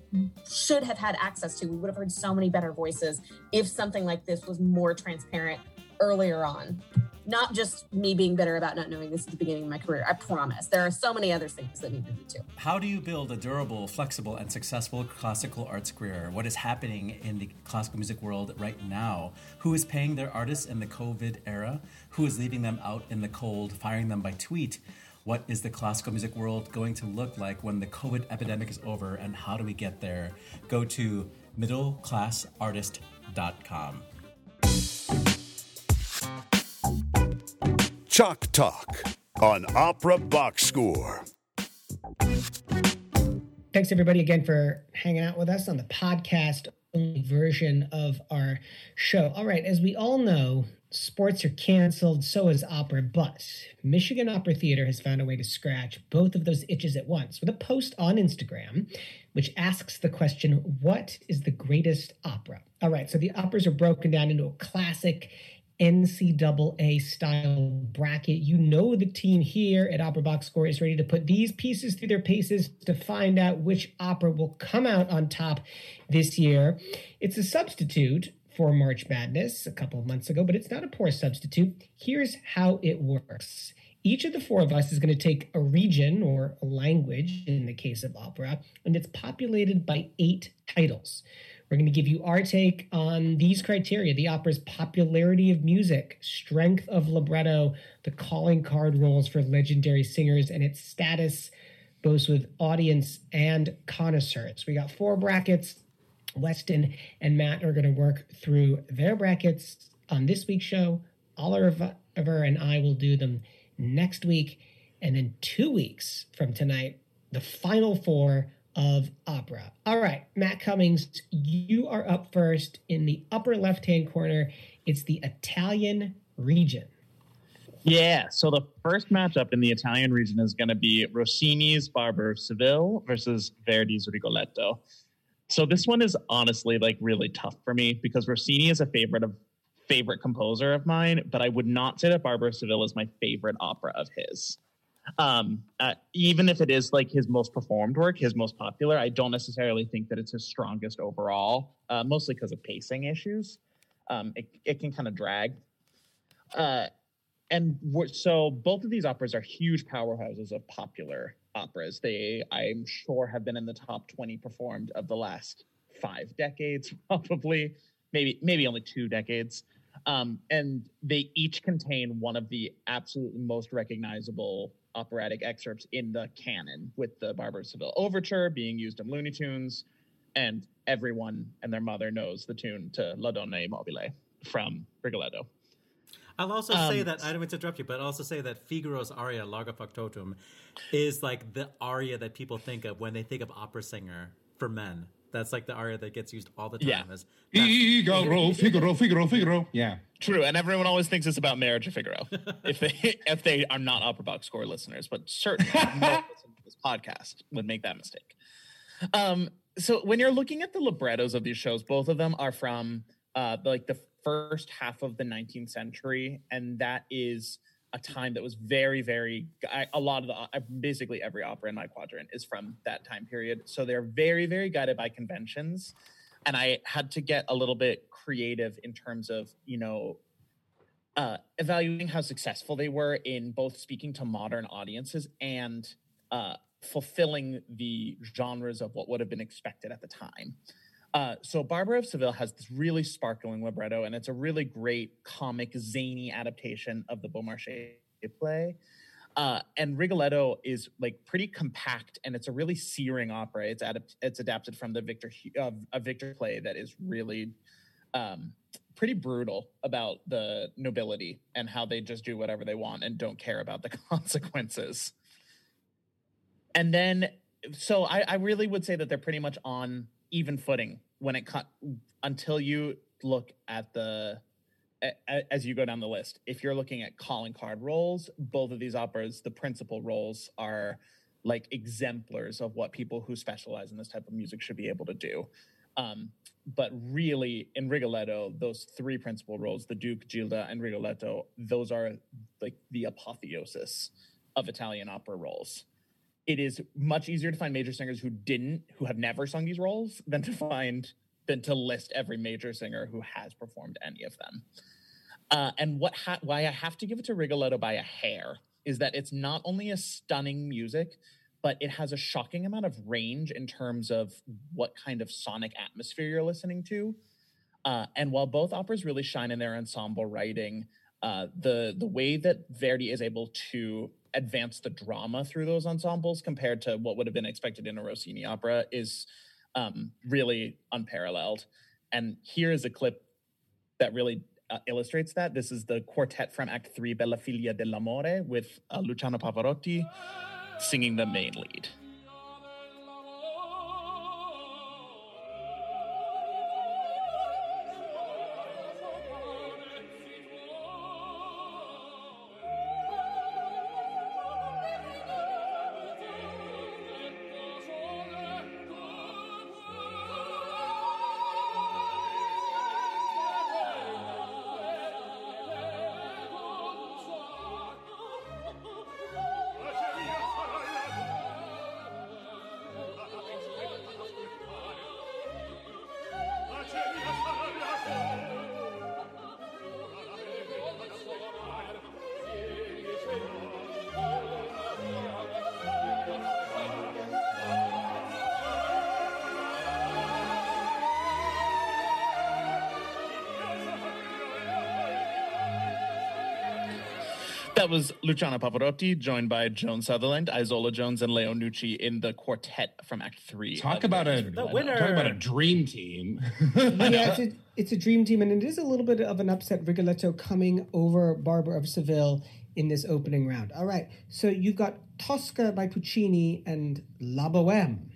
should have had access to. We would have heard so many better voices if something like this was more transparent earlier on. Not just me being bitter about not knowing this at the beginning of my career. I promise. There are so many other things that need to be too. How do you build a durable, flexible, and successful classical arts career? What is happening in the classical music world right now? Who is paying their artists in the COVID era? Who is leaving them out in the cold, firing them by tweet? What is the classical music world going to look like when the COVID epidemic is over, and how do we get there? Go to middle class artist dot com. Chalk Talk on Opera Box Score. Thanks, everybody, again for hanging out with us on the podcast-only version of our show. All right, as we all know, sports are canceled, so is opera, but Michigan Opera Theater has found a way to scratch both of those itches at once with a post on Instagram, which asks the question, what is the greatest opera? All right, so the operas are broken down into a classic N C double A style bracket. You know the team here at Opera Box Score is ready to put these pieces through their paces to find out which opera will come out on top this year. It's a substitute for March Madness a couple of months ago, but it's not a poor substitute. Here's how it works. Each of the four of us is going to take a region or a language, in the case of opera, and it's populated by eight titles. We're going to give you our take on these criteria: the opera's popularity of music, strength of libretto, the calling card roles for legendary singers, and its status both with audience and connoisseurs. We got four brackets. Weston and Matt are going to work through their brackets on this week's show. Oliver and I will do them next week. And then two weeks from tonight, the final four of opera. All right, Matt Cummings, you are up first. In the upper left-hand corner, it's the Italian region. Yeah, so the first matchup in the Italian region is going to be Rossini's Barber of Seville versus Verdi's Rigoletto. So this one is honestly like really tough for me, because Rossini is a favorite of favorite composer of mine, but I would not say that Barber of Seville is my favorite opera of his. Um, uh, even if it is like his most performed work, his most popular, I don't necessarily think that it's his strongest overall, uh, mostly because of pacing issues. Um, it, it can kind of drag. Uh, and we're, so both of these operas are huge powerhouses of popular operas. They, I'm sure, have been in the top twenty performed of the last five decades, probably, maybe, maybe only two decades. Um, and they each contain one of the absolutely most recognizable operatic excerpts in the canon, with the Barber of Seville overture being used in Looney Tunes, and everyone and their mother knows the tune to La Donna Immobile from Rigoletto. I'll also um, say that, I don't mean to interrupt you, but I'll also say that Figaro's aria, Larga Factotum, is like the aria that people think of when they think of opera singer for men. That's like the aria that gets used all the time. Yeah. As Figaro, Figaro, Figaro, Figaro. Yeah. True. And everyone always thinks it's about Marriage of Figaro. if they if they are not Opera Box Score listeners, but certainly no listener to this podcast would make that mistake. Um, so when you're looking at the librettos of these shows, both of them are from uh, like the first half of the nineteenth century. And that is a time that was very, very, I, a lot of the, basically every opera in my quadrant is from that time period. So they're very, very guided by conventions. And I had to get a little bit creative in terms of, you know, uh, evaluating how successful they were in both speaking to modern audiences and uh, fulfilling the genres of what would have been expected at the time. Uh, so Barber of Seville has this really sparkling libretto, and it's a really great comic, zany adaptation of the Beaumarchais play. Uh, and Rigoletto is like pretty compact, and it's a really searing opera. It's adap- it's adapted from the Victor uh, a Victor play that is really um, pretty brutal about the nobility and how they just do whatever they want and don't care about the consequences. And then, so I, I really would say that they're pretty much on even footing when it co- until you look at the, a, a, as you go down the list. If you're looking at calling card roles, both of these operas, the principal roles are like exemplars of what people who specialize in this type of music should be able to do. Um, but really, in Rigoletto, those three principal roles, the Duke, Gilda, and Rigoletto, those are like the apotheosis of Italian opera roles. It is much easier to find major singers who didn't, who have never sung these roles, than to find, than to list every major singer who has performed any of them. Uh, and what ha- why I have to give it to Rigoletto by a hair is that it's not only a stunning music, but it has a shocking amount of range in terms of what kind of sonic atmosphere you're listening to. Uh, and while both operas really shine in their ensemble writing, uh, the the way that Verdi is able to advance the drama through those ensembles compared to what would have been expected in a Rossini opera is um, really unparalleled. And here is a clip that really uh, illustrates that. This is the quartet from Act Three, Bella Figlia dell'Amore, with uh, Luciano Pavarotti singing the main lead. That was Luciano Pavarotti, joined by Joan Sutherland, Isola Jones, and Leonucci in the quartet from Act Three. Talk about a the winner. Talk about a dream team. Yeah, it's a, it's a dream team, and it is a little bit of an upset. Rigoletto coming over Barber of Seville in this opening round. All right, so you've got Tosca by Puccini and La Bohème.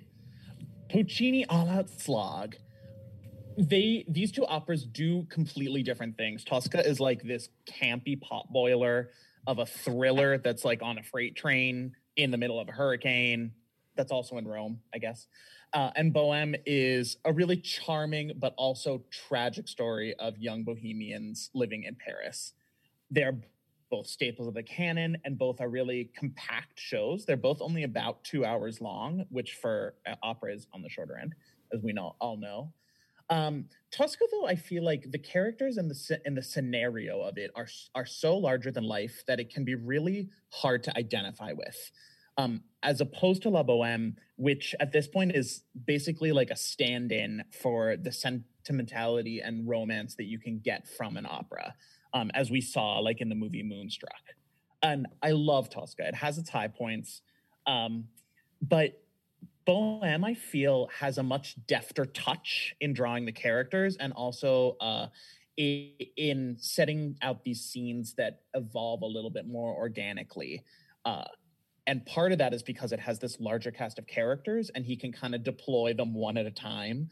Puccini all out slog. They these two operas do completely different things. Tosca is like this campy potboiler of a thriller that's like on a freight train in the middle of a hurricane. That's also in Rome, I guess. Uh, and Bohème is a really charming but also tragic story of young bohemians living in Paris. They're both staples of the canon, and both are really compact shows. They're both only about two hours long, which for uh, opera is on the shorter end, as we know, all know. Um, Tosca, though, I feel like the characters and the and the scenario of it are are so larger than life that it can be really hard to identify with, um, as opposed to La Bohème, which at this point is basically like a stand-in for the sentimentality and romance that you can get from an opera, um, as we saw like in the movie Moonstruck. And I love Tosca; it has its high points, um, but Bohème, I feel, has a much defter touch in drawing the characters and also uh, in setting out these scenes that evolve a little bit more organically. Uh, and part of that is because it has this larger cast of characters, and he can kind of deploy them one at a time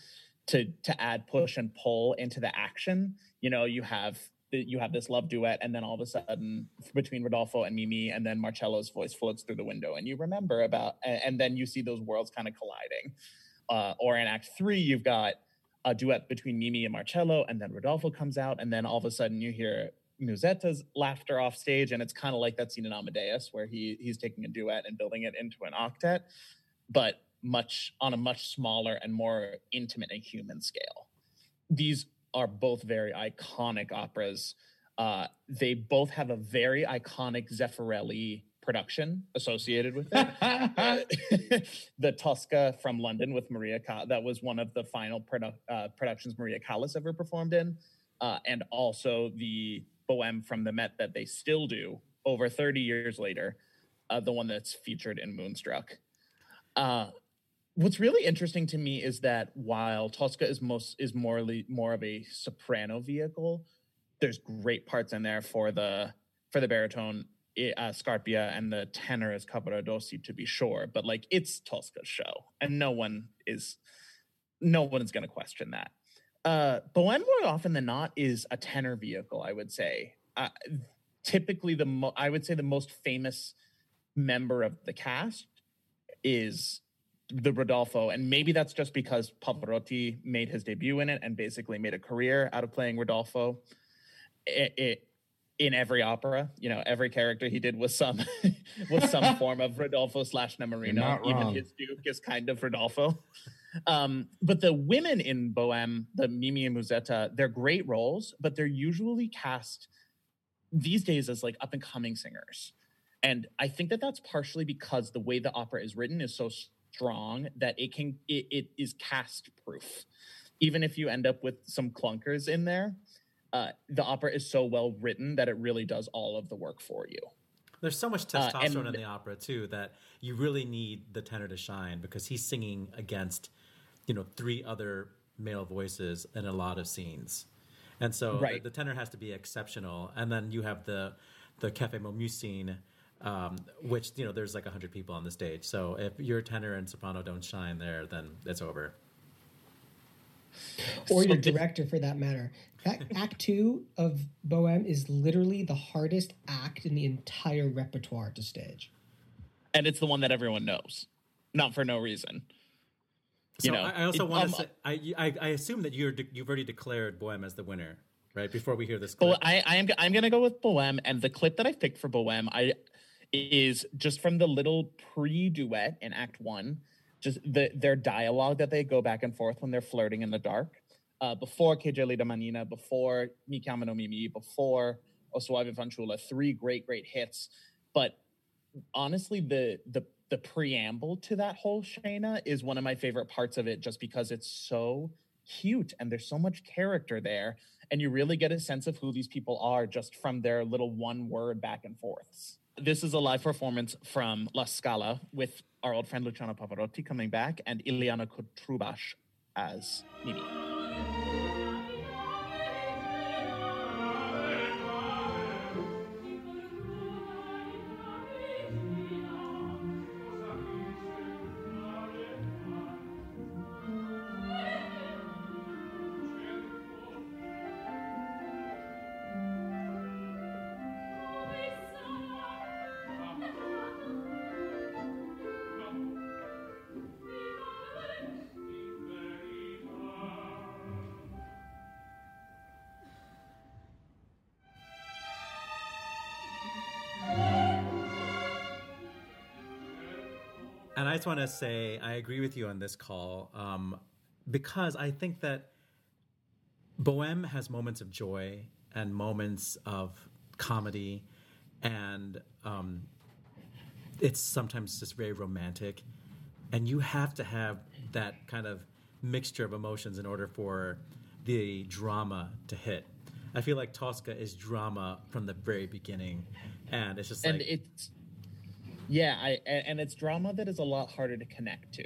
to to add push and pull into the action. You know, you have you have this love duet, and then all of a sudden between Rodolfo and Mimi, and then Marcello's voice floats through the window and you remember about, and then you see those worlds kind of colliding. Uh, or in Act Three, you've got a duet between Mimi and Marcello, and then Rodolfo comes out, and then all of a sudden you hear Musetta's laughter off stage. And it's kind of like that scene in Amadeus where he he's taking a duet and building it into an octet, but much on a much smaller and more intimate and human scale. These are both very iconic operas. Uh, they both have a very iconic Zeffirelli production associated with it. The Tosca from London with Maria Callas, that was one of the final produ- uh, productions Maria Callas ever performed in, uh, and also the Bohème from the Met that they still do over thirty years later, uh, the one that's featured in Moonstruck. Uh, What's really interesting to me is that while Tosca is most is morely more of a soprano vehicle, there's great parts in there for the for the baritone uh, Scarpia, and the tenor is Cavaradossi, to be sure. But like, it's Tosca's show, and no one is no one is going to question that. Uh, Bohème, more often than not, is a tenor vehicle. I would say uh, typically the mo- I would say the most famous member of the cast is the Rodolfo, and maybe that's just because Pavarotti made his debut in it and basically made a career out of playing Rodolfo it, it, in every opera. You know, every character he did was some was some form of Rodolfo slash Nemorino. Even his Duke is kind of Rodolfo. Um, but the women in Bohème, the Mimi and Musetta, they're great roles, but they're usually cast these days as like up and coming singers, and I think that that's partially because the way the opera is written is so strong that it can it, it is cast proof. Even if you end up with some clunkers in there, uh, the opera is so well written that it really does all of the work for you. There's so much testosterone uh, and, in the opera too that you really need the tenor to shine, because he's singing against, you know, three other male voices in a lot of scenes, and so right. the, the tenor has to be exceptional. And then you have the the Café Momus scene. Um, which, you know, there's like one hundred people on the stage. So if your tenor and soprano don't shine there, then it's over. Or so your did... director, for that matter. That act two of Bohème is literally the hardest act in the entire repertoire to stage. And it's the one that everyone knows. Not for no reason. So you know, I also it, want um, to say, I, I, I assume that you're, you've already declared Bohème as the winner, right? Before we hear this clip. Well, I, I am, I'm going to go with Bohème. And the clip that I picked for Bohème, I... is just from the little pre-duet in Act One, just the, their dialogue that they go back and forth when they're flirting in the dark, uh, before Che gelida manina, before Mi chiamano Mimi, before O suave fanciulla, three great, great hits. But honestly, the the the preamble to that whole scena is one of my favorite parts of it, just because it's so cute and there's so much character there, and you really get a sense of who these people are just from their little one-word back and forths. This is a live performance from La Scala with our old friend Luciano Pavarotti coming back and Ileana Kotrubash as Mimi. And I just want to say I agree with you on this call, um, because I think that Bohème has moments of joy and moments of comedy, and um, it's sometimes just very romantic. And you have to have that kind of mixture of emotions in order for the drama to hit. I feel like Tosca is drama from the very beginning, and it's just and like... It's- Yeah, I, and it's drama that is a lot harder to connect to.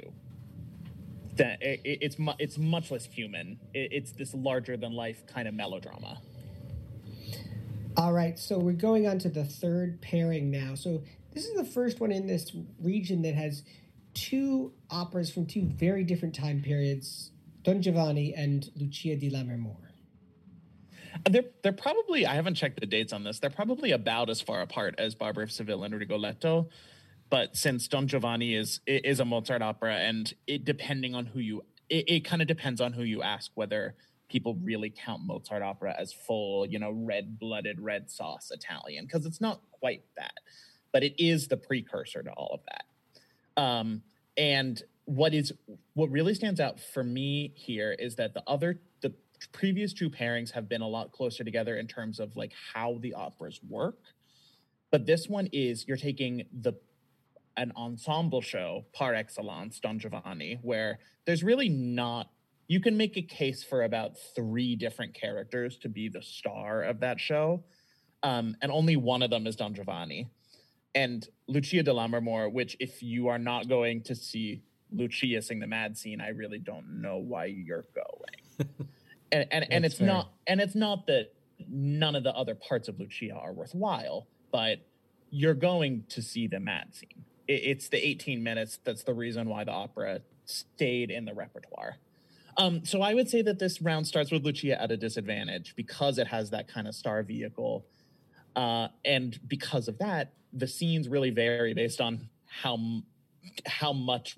That it, it's mu- it's much less human. It, it's this larger-than-life kind of melodrama. All right, so we're going on to the third pairing now. So this is the first one in this region that has two operas from two very different time periods, Don Giovanni and Lucia di Lammermoor. They're, they're probably, I haven't checked the dates on this, they're probably about as far apart as Barber of Seville and Rigoletto. But since Don Giovanni is is a Mozart opera, and it depending on who you, it, it kind of depends on who you ask whether people really count Mozart opera as full, you know, red-blooded, red sauce Italian, because it's not quite that. But it is the precursor to all of that. Um, and what is what really stands out for me here is that the other, the previous two pairings have been a lot closer together in terms of like how the operas work, but this one is you're taking the an ensemble show par excellence, Don Giovanni, where there's really not, you can make a case for about three different characters to be the star of that show, um, and only one of them is Don Giovanni. And Lucia di Lammermoor, which if you are not going to see Lucia sing the mad scene, I really don't know why you're going. and and, and it's fair. not and it's not that none of the other parts of Lucia are worthwhile, but you're going to see the mad scene. It, it's the eighteen minutes. That's the reason why the opera stayed in the repertoire. Um, so I would say that this round starts with Lucia at a disadvantage because it has that kind of star vehicle. Uh, and because of that, the scenes really vary based on how how much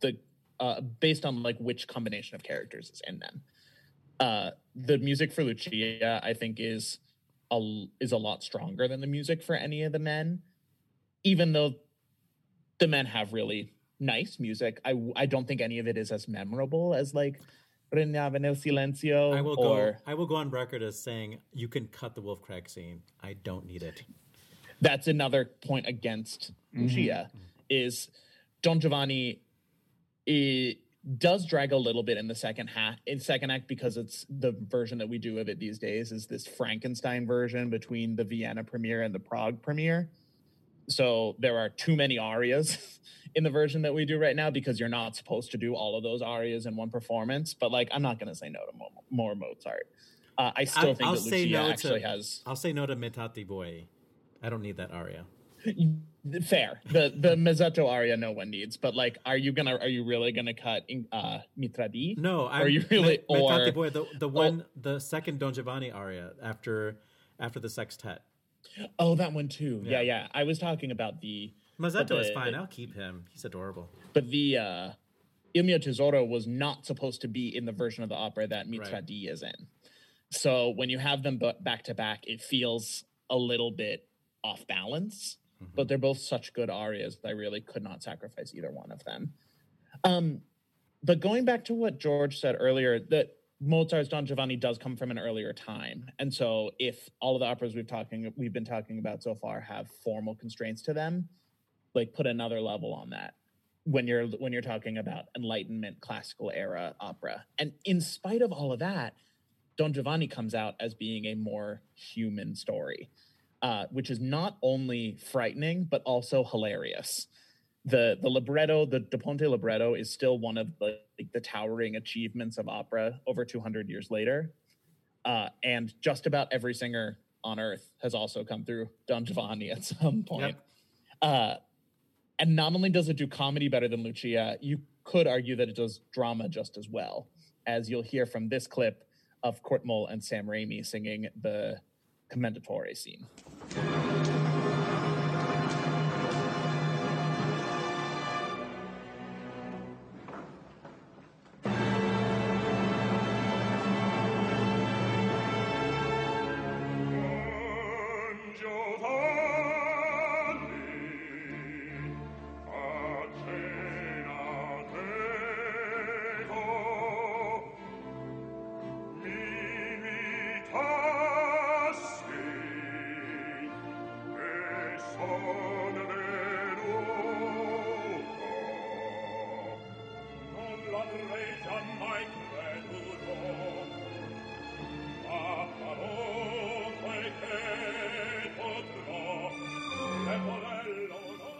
the uh, based on like which combination of characters is in them. Uh, the music for Lucia, I think, is a, is a lot stronger than the music for any of the men, even though the men have really nice music. I, I don't think any of it is as memorable as like Regnava nel Silenzio. I will or, go. I will go on record as saying you can cut the wolf crack scene. I don't need it. That's another point against Lucia mm-hmm. is Don Giovanni. It does drag a little bit in the second half, in second act, because it's the version that we do of it these days is this Frankenstein version between the Vienna premiere and the Prague premiere. So there are too many arias in the version that we do right now because you're not supposed to do all of those arias in one performance. But like, I'm not going to say no to mo- more Mozart. Uh, I still I, think I'll that Lucia no actually to, has. I'll say no to Metati Boy. I don't need that aria. Fair. The the mezzetto aria no one needs. But like, are you gonna are you really gonna cut in, uh, Mitra di? No, I'm, are you really me, or Metati Boy, the the one oh, the second Don Giovanni aria after after the sextet. Oh, that one too. Yeah, yeah. yeah. I was talking about the... Mazzetto the, is fine. I'll keep him. He's adorable. But the uh, Il mio tesoro was not supposed to be in the version of the opera that Mitra right. di is in. So when you have them back to back, it feels a little bit off balance. Mm-hmm. But they're both such good arias that I really could not sacrifice either one of them. Um, but going back to what George said earlier, that Mozart's Don Giovanni does come from an earlier time. And so if all of the operas we've talking we've been talking about so far have formal constraints to them, like put another level on that when you're when you're talking about Enlightenment classical era opera. And in spite of all of that, Don Giovanni comes out as being a more human story, uh, which is not only frightening but also hilarious. The the libretto, the Da Ponte libretto, is still one of the, like, the towering achievements of opera over two hundred years later. Uh, and just about every singer on earth has also come through Don Giovanni at some point. Yep. Uh, and not only does it do comedy better than Lucia, you could argue that it does drama just as well, as you'll hear from this clip of Kortmull and Sam Raimi singing the Commendatore scene.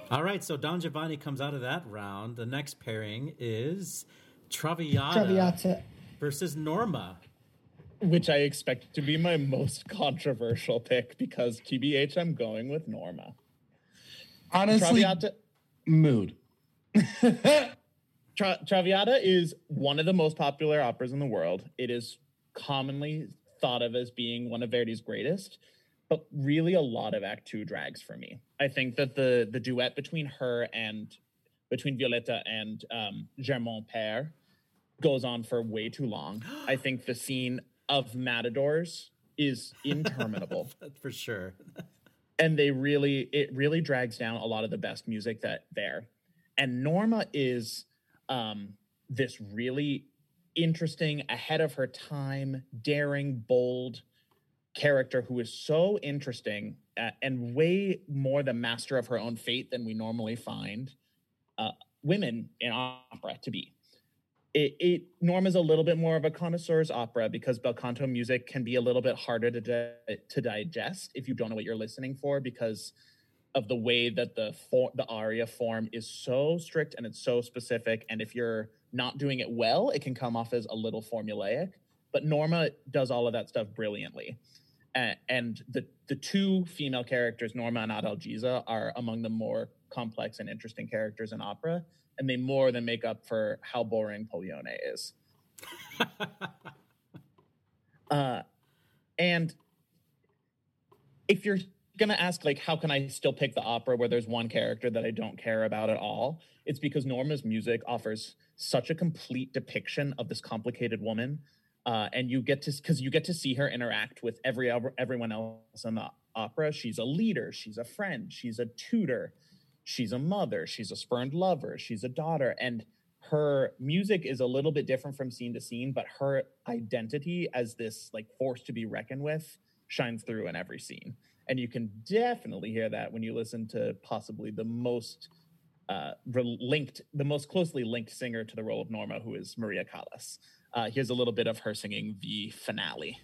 All right, so Don Giovanni comes out of that round. The next pairing is Traviata, Traviata versus Norma. Which I expect to be my most controversial pick because T B H, I'm going with Norma. Honestly, Traviata, mood. Tra- Traviata is one of the most popular operas in the world. It is commonly thought of as being one of Verdi's greatest, but really a lot of Act Two drags for me. I think that the the duet between her and, between Violetta and um, Germain Père goes on for way too long. I think the scene of Matadors is interminable. For sure. And they really, it really drags down a lot of the best music that there. And Norma is um, this really interesting, ahead of her time, daring, bold character who is so interesting uh, and way more the master of her own fate than we normally find uh, women in opera to be. It, it Norma's a little bit more of a connoisseur's opera because bel canto music can be a little bit harder to di- to digest if you don't know what you're listening for, because of the way that the for, the aria form is so strict and it's so specific. And if you're not doing it well, it can come off as a little formulaic. But Norma does all of that stuff brilliantly. And, and the, the two female characters, Norma and Adalgisa, are among the more complex and interesting characters in opera. And they more than make up for how boring Pollione is. uh, and if you're going to ask, like, how can I still pick the opera where there's one character that I don't care about at all? It's because Norma's music offers such a complete depiction of this complicated woman. Uh, and you get to, because you get to see her interact with every everyone else in the opera. She's a leader. She's a friend. She's a tutor. She's a mother. She's a spurned lover. She's a daughter. And her music is a little bit different from scene to scene, but her identity as this, like, force to be reckoned with shines through in every scene. And you can definitely hear that when you listen to possibly the most uh, linked, the most closely linked singer to the role of Norma, who is Maria Callas. Uh, here's a little bit of her singing the finale.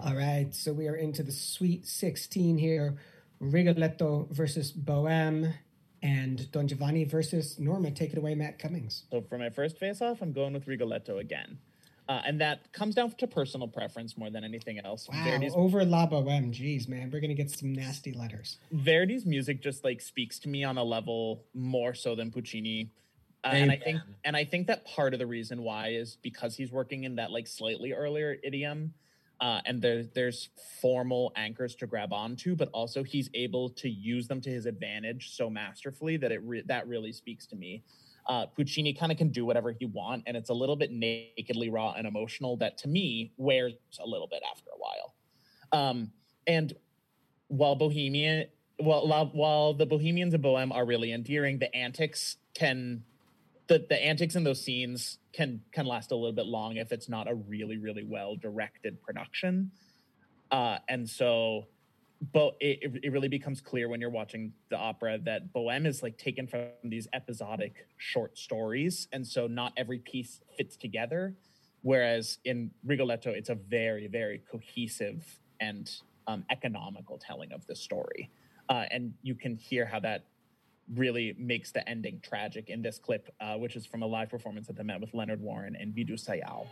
All right, so we are into the Sweet sixteen here. Rigoletto versus Bohème and Don Giovanni versus Norma. Take it away, Matt Cummings. So for my first face-off, I'm going with Rigoletto again. Uh, and that comes down to personal preference more than anything else. Wow, Verdi's over La Bohème. Jeez, man, we're going to get some nasty letters. Verdi's music just, like, speaks to me on a level more so than Puccini. Uh, and I think and I think that part of the reason why is because he's working in that, like, slightly earlier idiom. Uh, and there, there's formal anchors to grab onto, but also he's able to use them to his advantage so masterfully that it re- that really speaks to me. Uh, Puccini kind of can do whatever he wants, and it's a little bit nakedly raw and emotional that, to me, wears a little bit after a while. Um, and while Bohemian, well, while, while the Bohemians and Bohème are really endearing, the antics can... The, the antics in those scenes can can last a little bit long if it's not a really, really well-directed production. Uh, and so but it, it really becomes clear when you're watching the opera that Bohème is, like, taken from these episodic short stories, and so not every piece fits together, whereas in Rigoletto, it's a very, very cohesive and um, economical telling of the story. Uh, and you can hear how that really makes the ending tragic in this clip, uh, which is from a live performance at the Met with Leonard Warren and Vidhu Sayal.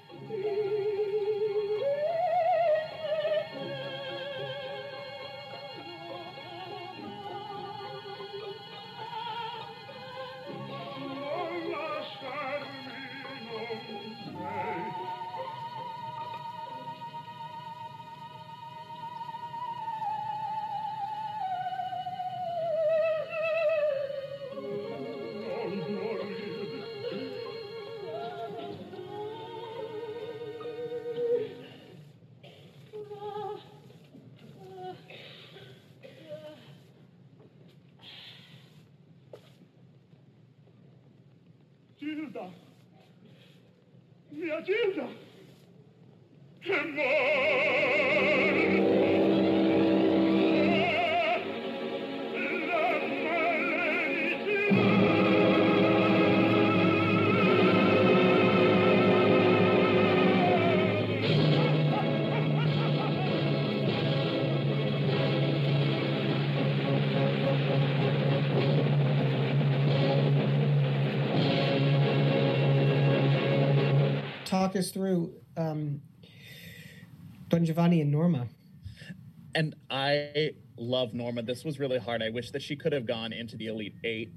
Talk us through um, Don Giovanni and Norma. And I love Norma. This was really hard. I wish that she could have gone into the Elite Eight,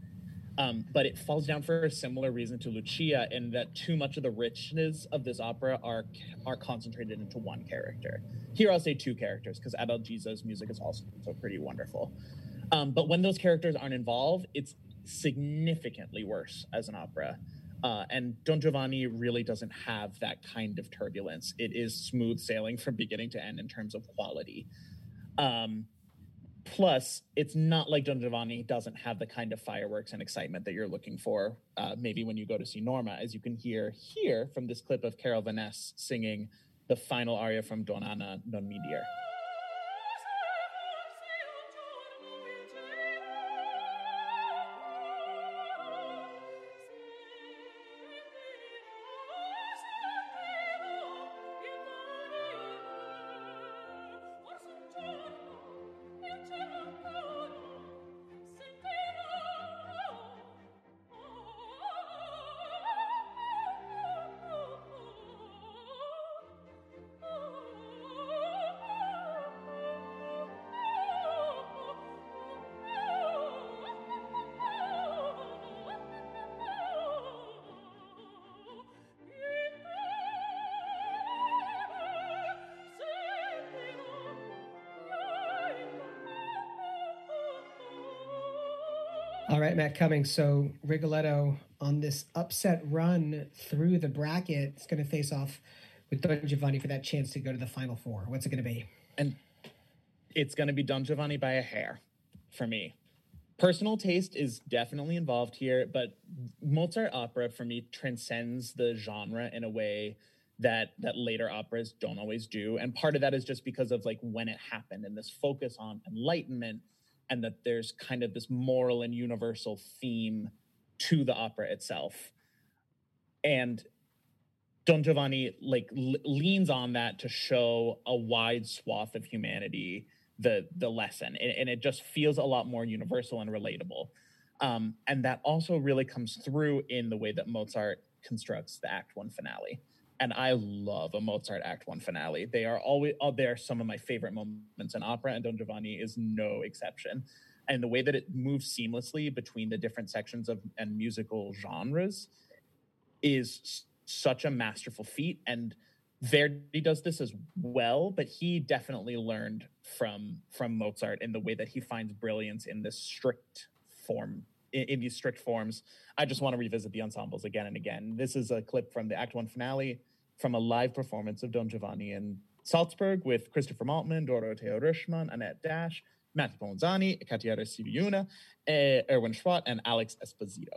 um, but it falls down for a similar reason to Lucia, in that too much of the richness of this opera are are concentrated into one character. Here I'll say two characters, because Adalgisa's music is also pretty wonderful. Um, but when those characters aren't involved, it's significantly worse as an opera. Uh, and Don Giovanni really doesn't have that kind of turbulence. It is smooth sailing from beginning to end in terms of quality. Um, plus, it's not like Don Giovanni doesn't have the kind of fireworks and excitement that you're looking for, uh, maybe when you go to see Norma, as you can hear here from this clip of Carol Vaness singing the final aria from Don Anna non mi dir. All right, Matt Cummings. So Rigoletto on this upset run through the bracket is going to face off with Don Giovanni for that chance to go to the Final Four. What's it going to be? And it's going to be Don Giovanni by a hair for me. Personal taste is definitely involved here, but Mozart opera for me transcends the genre in a way that that later operas don't always do. And part of that is just because of like when it happened and this focus on enlightenment, and that there's kind of this moral and universal theme to the opera itself. And Don Giovanni like l- leans on that to show a wide swath of humanity the, the lesson. And, and it just feels a lot more universal and relatable. Um, and that also really comes through in the way that Mozart constructs the Act One finale. And I love a Mozart Act One finale. They are always, oh, they are some of my favorite moments in opera, and Don Giovanni is no exception. And the way that it moves seamlessly between the different sections of and musical genres is such a masterful feat. And Verdi does this as well, but he definitely learned from from Mozart in the way that he finds brilliance in this strict form. In these strict forms. I just want to revisit the ensembles again and again. This is a clip from the Act One finale from a live performance of Don Giovanni in Salzburg with Christopher Maltmann, Dorothea Rischmann, Annette Dash, Matthew Polenzani, Katiara Siviuna, Erwin Schwat, and Alex Esposito.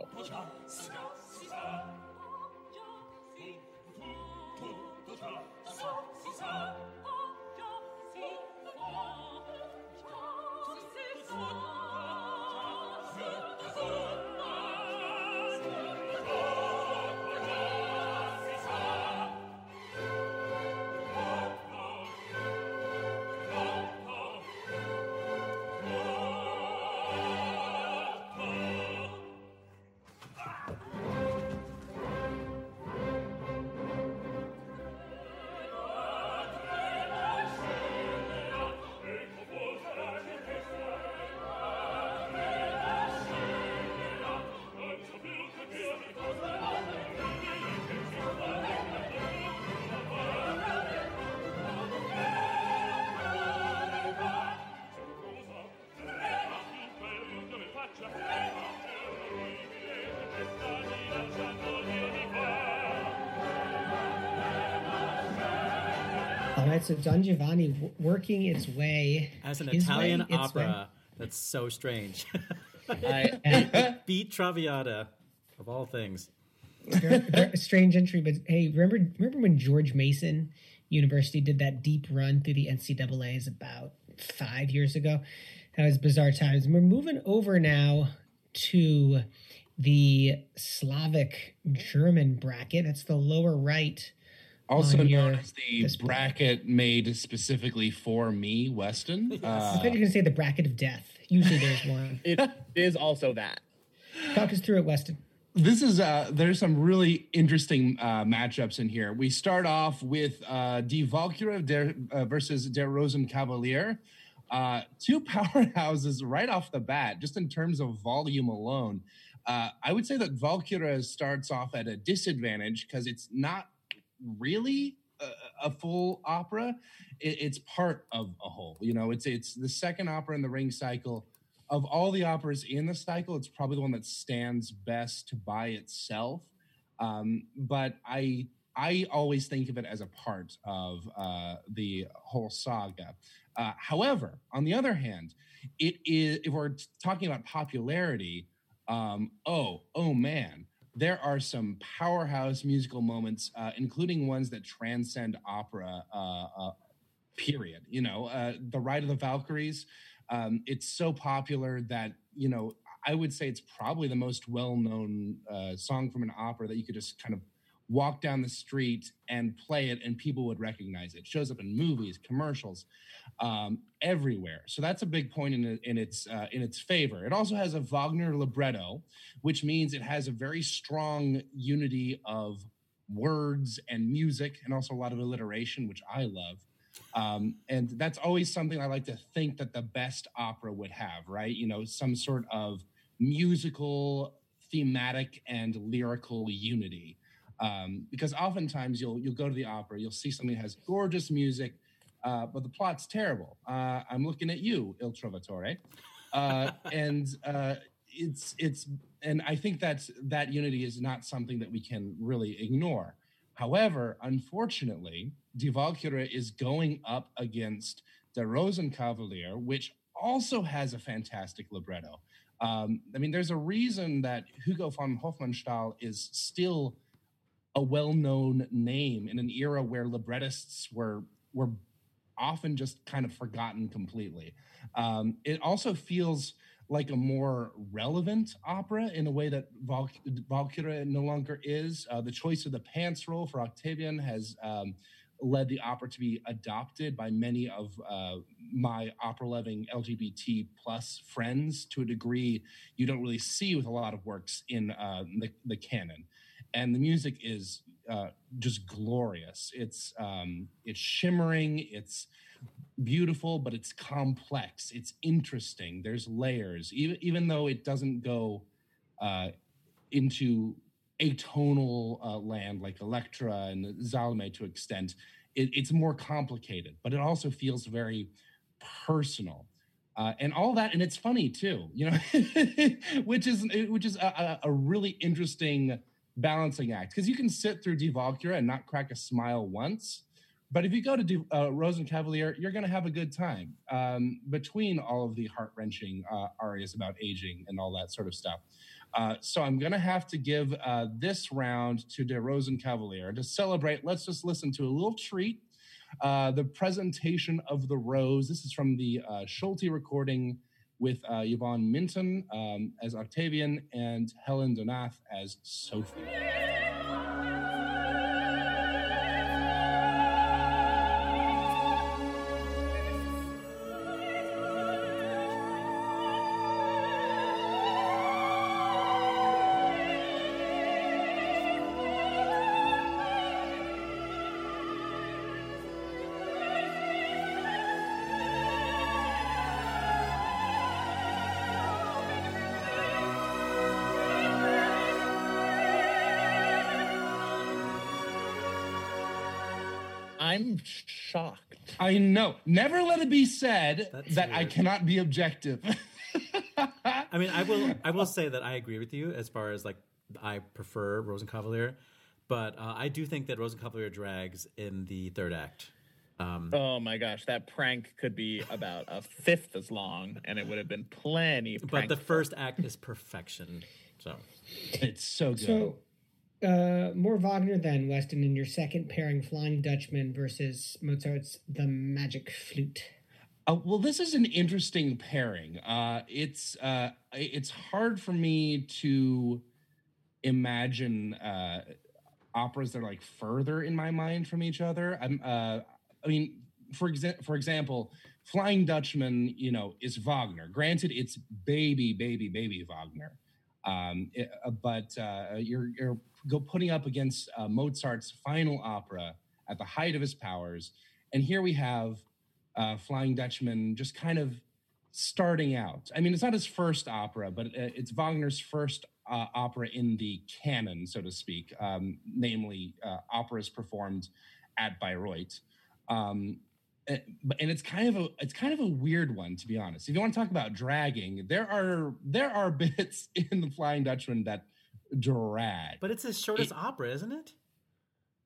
So Don Giovanni w- working its way as an Italian way, opera. Way. That's so strange. I, uh, beat Traviata of all things. Very, very strange entry, but hey, remember remember when George Mason University did that deep run through the N C double A's about five years ago? That was bizarre times. We're moving over now to the Slavic German bracket. That's the lower right. Also known your, as the bracket made specifically for me, Weston. Yes. Uh, I thought you were going to say the bracket of death. Usually there's one. It is also that. Talk us through it, Weston. This is, uh, there's some really interesting uh, matchups in here. We start off with uh, Die Walküre der, uh, versus Der Rosenkavalier. Uh, two powerhouses right off the bat, just in terms of volume alone. Uh, I would say that Walküre starts off at a disadvantage because it's not really a, a full opera. It, it's part of a whole. You know, it's it's the second opera in the Ring Cycle. Of all the operas in the cycle, it's probably the one that stands best by itself. Um, but I I always think of it as a part of uh, the whole saga. Uh, however, on the other hand, it is, if we're talking about popularity, um, oh, oh man, there are some powerhouse musical moments, uh, including ones that transcend opera, uh, uh, period. You know, uh, The Ride of the Valkyries, um, it's so popular that, you know, I would say it's probably the most well-known uh, song from an opera that you could just kind of walk down the street and play it and people would recognize it. It shows up in movies, commercials, um, everywhere. So that's a big point in, in its uh, in its favor. It also has a Wagner libretto, which means it has a very strong unity of words and music and also a lot of alliteration, which I love. Um, and that's always something I like to think that the best opera would have, right? You know, some sort of musical, thematic, and lyrical unity. Um, because oftentimes you'll you'll go to the opera, you'll see something that has gorgeous music, uh, but the plot's terrible. Uh, I'm looking at you, Il Trovatore, uh, and uh, it's it's and I think that that unity is not something that we can really ignore. However, unfortunately, Die Walküre is going up against Der Rosenkavalier, which also has a fantastic libretto. Um, I mean, there's a reason that Hugo von Hofmannsthal is still a well-known name in an era where librettists were were often just kind of forgotten completely. Um, it also feels like a more relevant opera in a way that Val- Walküre no longer is. Uh, the choice of the pants role for Octavian has um, led the opera to be adopted by many of uh, my opera-loving L G B T plus friends to a degree you don't really see with a lot of works in uh, the, the canon. And the music is uh, just glorious. It's um, it's shimmering, it's beautiful, but it's complex. It's interesting. There's layers, even even though it doesn't go uh, into atonal uh, land like Electra and Salome to extent. It, it's more complicated, but it also feels very personal. Uh, and all that, and it's funny too, you know, which is which is a, a really interesting balancing act, because you can sit through Die Walküre and not crack a smile once, but if you go to De, uh, Rosenkavalier, you're going to have a good time um, between all of the heart-wrenching uh, arias about aging and all that sort of stuff. Uh, so I'm going to have to give uh, this round to Der Rosenkavalier. To celebrate, let's just listen to a little treat, uh, the presentation of the Rose. This is from the uh, Schulte recording with uh, Yvonne Minton um, as Octavian and Helen Donath as Sophie. I'm shocked. I know. Never let it be said That's that weird. I cannot be objective. I mean, I will I will say that I agree with you as far as, like, I prefer Rosenkavalier. But uh, I do think that Rosenkavalier drags in the third act. Um, oh, my gosh. That prank could be about a fifth as long, and it would have been plenty of prank. But the first act is perfection. So it's so good. So, Uh, more Wagner than Weston in your second pairing, Flying Dutchman versus Mozart's The Magic Flute. Uh, well, this is an interesting pairing. Uh, it's uh, it's hard for me to imagine uh, operas that are, like, further in my mind from each other. I'm, uh, I mean, for exa- for example, Flying Dutchman, you know, is Wagner. Granted, it's baby, baby, baby Wagner. Um, it, uh, but uh, you're you're go putting up against uh, Mozart's final opera at the height of his powers, and here we have uh, Flying Dutchman just kind of starting out. I mean, it's not his first opera, but it's Wagner's first uh, opera in the canon, so to speak, um, namely uh, operas performed at Bayreuth. Um, and it's kind of a it's kind of a weird one, to be honest. If you want to talk about dragging, there are there are bits in the Flying Dutchman that drag. But it's his shortest it, opera, isn't it?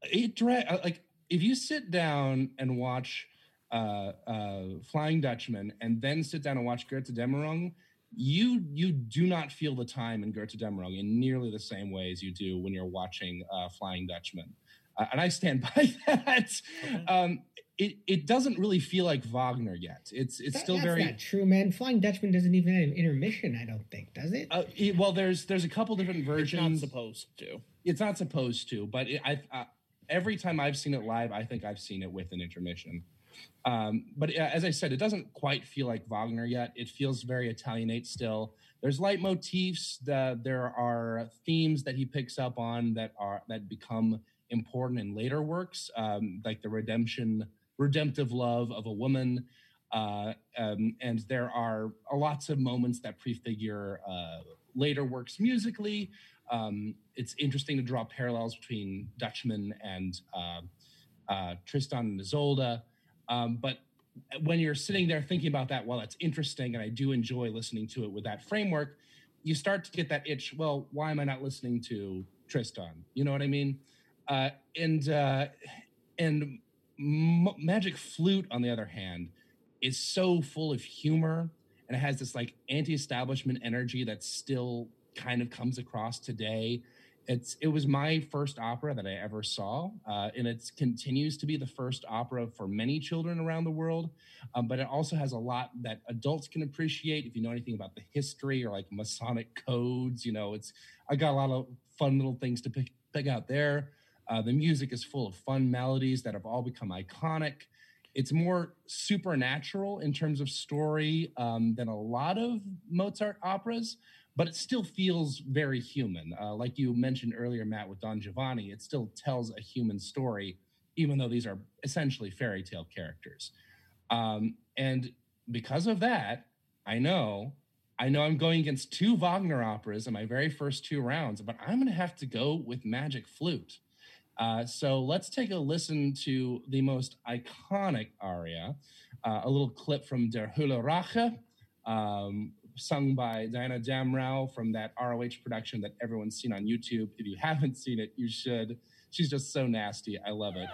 It drag like if you sit down and watch uh, uh, Flying Dutchman and then sit down and watch Götterdämmerung, you you do not feel the time in Götterdämmerung in nearly the same way as you do when you're watching uh, Flying Dutchman. Uh, and I stand by that. Okay. Um, it it doesn't really feel like Wagner yet. It's it's that, still that's very not true, man. Flying Dutchman doesn't even have an intermission, I don't think, does it? Uh, it well, there's there's a couple different versions. It's not supposed to. It's not supposed to. But it, I, I every time I've seen it live, I think I've seen it with an intermission. Um, but as I said, it doesn't quite feel like Wagner yet. It feels very Italianate still. There's leitmotifs. The, there are themes that he picks up on that are that become important in later works, um, like the redemption, redemptive love of a woman. Uh, um, and there are lots of moments that prefigure uh, later works musically. Um, it's interesting to draw parallels between Dutchman and uh, uh, Tristan and Isolde. Um, but when you're sitting there thinking about that, well, that's interesting, and I do enjoy listening to it with that framework, you start to get that itch, well, why am I not listening to Tristan? You know what I mean? Uh, and uh, and M- Magic Flute, on the other hand, is so full of humor, and it has this like anti-establishment energy that still kind of comes across today. It's it was my first opera that I ever saw, uh, and it continues to be the first opera for many children around the world. Um, but it also has a lot that adults can appreciate if you know anything about the history or like Masonic codes. You know, it's I got a lot of fun little things to pick pick out there. Uh, the music is full of fun melodies that have all become iconic. It's more supernatural in terms of story um, than a lot of Mozart operas, but it still feels very human. Uh, like you mentioned earlier, Matt, with Don Giovanni, it still tells a human story, even though these are essentially fairy tale characters. Um, and because of that, I know, I know I'm going against two Wagner operas in my very first two rounds, but I'm going to have to go with Magic Flute. Uh, so let's take a listen to the most iconic aria, uh, a little clip from Der Rosenkavalier, um, sung by Diana Damrau from that R O H production that everyone's seen on YouTube. If you haven't seen it, you should. She's just so nasty. I love it.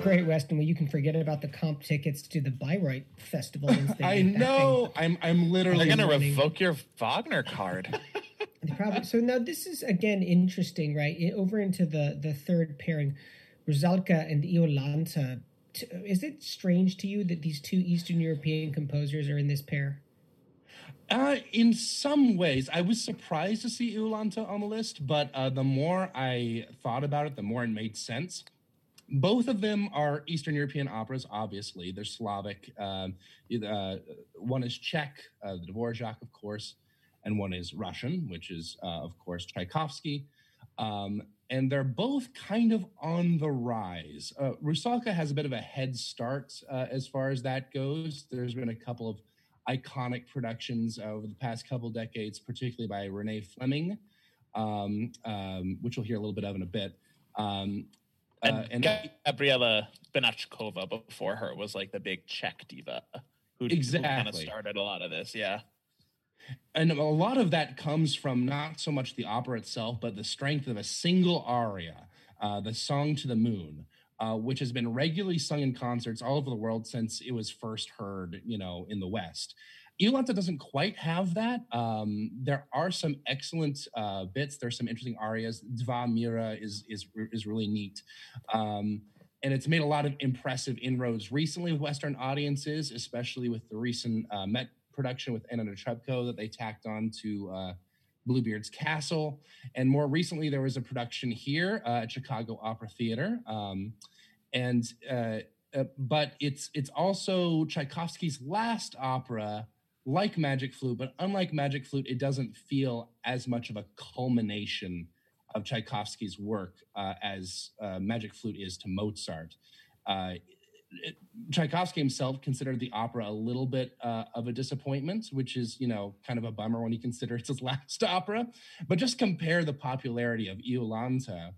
Great, Weston. Well, you can forget about the comp tickets to the Bayreuth Festival. I know. I'm I'm literally going to revoke your Wagner card. So now this is, again, interesting, right? Over into the, the third pairing, Rusalka and Iolanta. Is it strange to you that these two Eastern European composers are in this pair? Uh, in some ways, I was surprised to see Iolanta on the list, but uh, the more I thought about it, the more it made sense. Both of them are Eastern European operas, obviously. They're Slavic. Um, uh, one is Czech, uh, the Dvorak, of course, and one is Russian, which is, uh, of course, Tchaikovsky. Um, and they're both kind of on the rise. Uh, Rusalka has a bit of a head start uh, as far as that goes. There's been a couple of iconic productions over the past couple decades, particularly by Renee Fleming, um, um, which we'll hear a little bit of in a bit. Um Uh, and, and Gabriela Benachkova before her was like the big Czech diva who, exactly. who kind of started a lot of this, yeah. And a lot of that comes from not so much the opera itself, but the strength of a single aria, uh, the Song to the Moon, uh, which has been regularly sung in concerts all over the world since it was first heard, you know, in the West. Iolanta doesn't quite have that. Um, there are some excellent uh, bits. There's some interesting arias. Dva Mira is is is really neat. Um, and it's made a lot of impressive inroads recently with Western audiences, especially with the recent uh, Met production with Anna Netrebko that they tacked on to uh, Bluebeard's Castle. And more recently, there was a production here uh, at Chicago Opera Theater. Um, and uh, uh, but it's it's also Tchaikovsky's last opera, like Magic Flute, but unlike Magic Flute, it doesn't feel as much of a culmination of Tchaikovsky's work uh, as uh, Magic Flute is to Mozart. Uh, it, Tchaikovsky himself considered the opera a little bit uh, of a disappointment, which is, you know, kind of a bummer when you consider it's his last opera. But just compare the popularity of Iolanta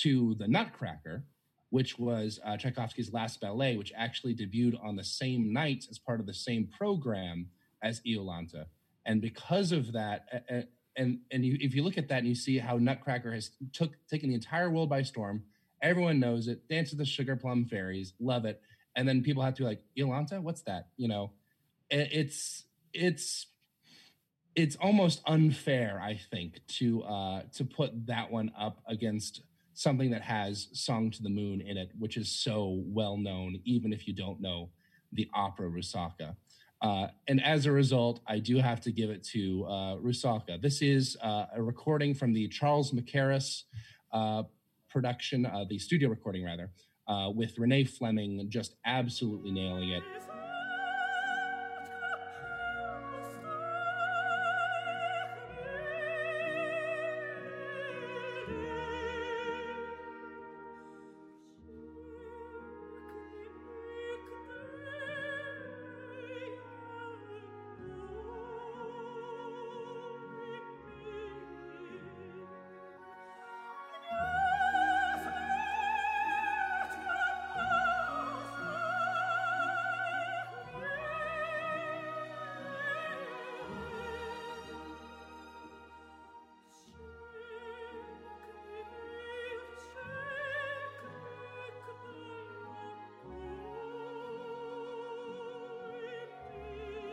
to The Nutcracker, which was uh, Tchaikovsky's last ballet, which actually debuted on the same night as part of the same program as Iolanta. And because of that, uh, and and you, if you look at that and you see how Nutcracker has took taken the entire world by storm, everyone knows it, Dance of the Sugar Plum Fairies, love it. And then people have to be like, Iolanta, what's that? You know, it's it's it's almost unfair, I think, to uh, to put that one up against something that has Song to the Moon in it, which is so well known, even if you don't know the opera Rusalka. Uh, and as a result, I do have to give it to uh, Rusalka. This is uh, a recording from the Charles Macarus uh, production, uh, the studio recording rather, uh, with Renee Fleming just absolutely nailing it.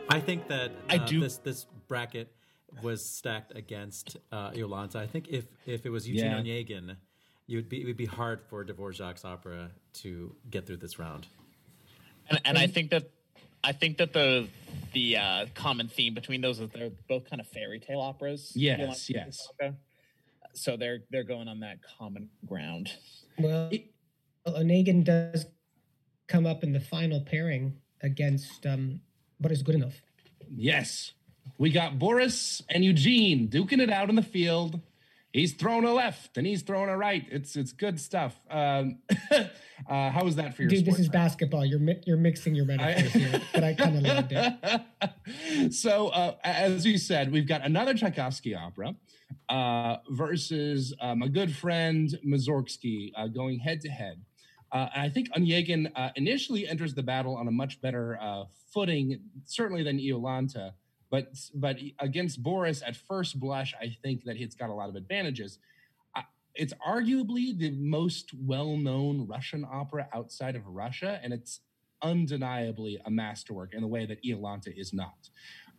I think that uh, I do. This, this bracket was stacked against uh, Iolanta. I think if, if it was Eugene yeah. Onegin, it would be, it would be hard for Dvorak's opera to get through this round. And, and I think that I think that the the uh, common theme between those is they're both kind of fairy tale operas. Yes, Iolanta yes. So they're they're going on that common ground. Well, Onegin does come up in the final pairing against um, Boris Godunov. Yes, we got Boris and Eugene duking it out in the field. He's thrown a left and he's thrown a right. It's it's good stuff. Um, uh, how was that for your? Dude, sport, this is right? Basketball. You're mi- you're mixing your metaphors I... here, but I kind of loved it. So uh, as you said, we've got another Tchaikovsky opera uh, versus uh, my good friend Mussorgsky uh, going head to head. Uh, I think Onegin uh, initially enters the battle on a much better uh, footing, certainly than Iolanta, but but against Boris at first blush, I think that it's got a lot of advantages. Uh, it's arguably the most well-known Russian opera outside of Russia, and it's undeniably a masterwork in a way that Iolanta is not.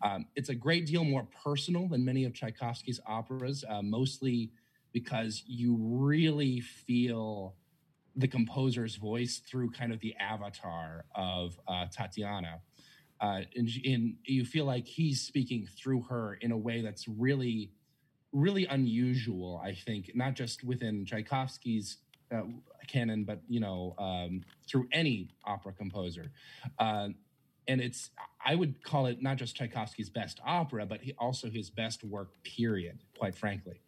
Um, it's a great deal more personal than many of Tchaikovsky's operas, uh, mostly because you really feel the composer's voice through kind of the avatar of uh, Tatiana. Uh, and, and you feel like he's speaking through her in a way that's really, really unusual, I think, not just within Tchaikovsky's uh, canon, but, you know, um, through any opera composer. Uh, and it's, I would call it not just Tchaikovsky's best opera, but he, also his best work, period, quite frankly.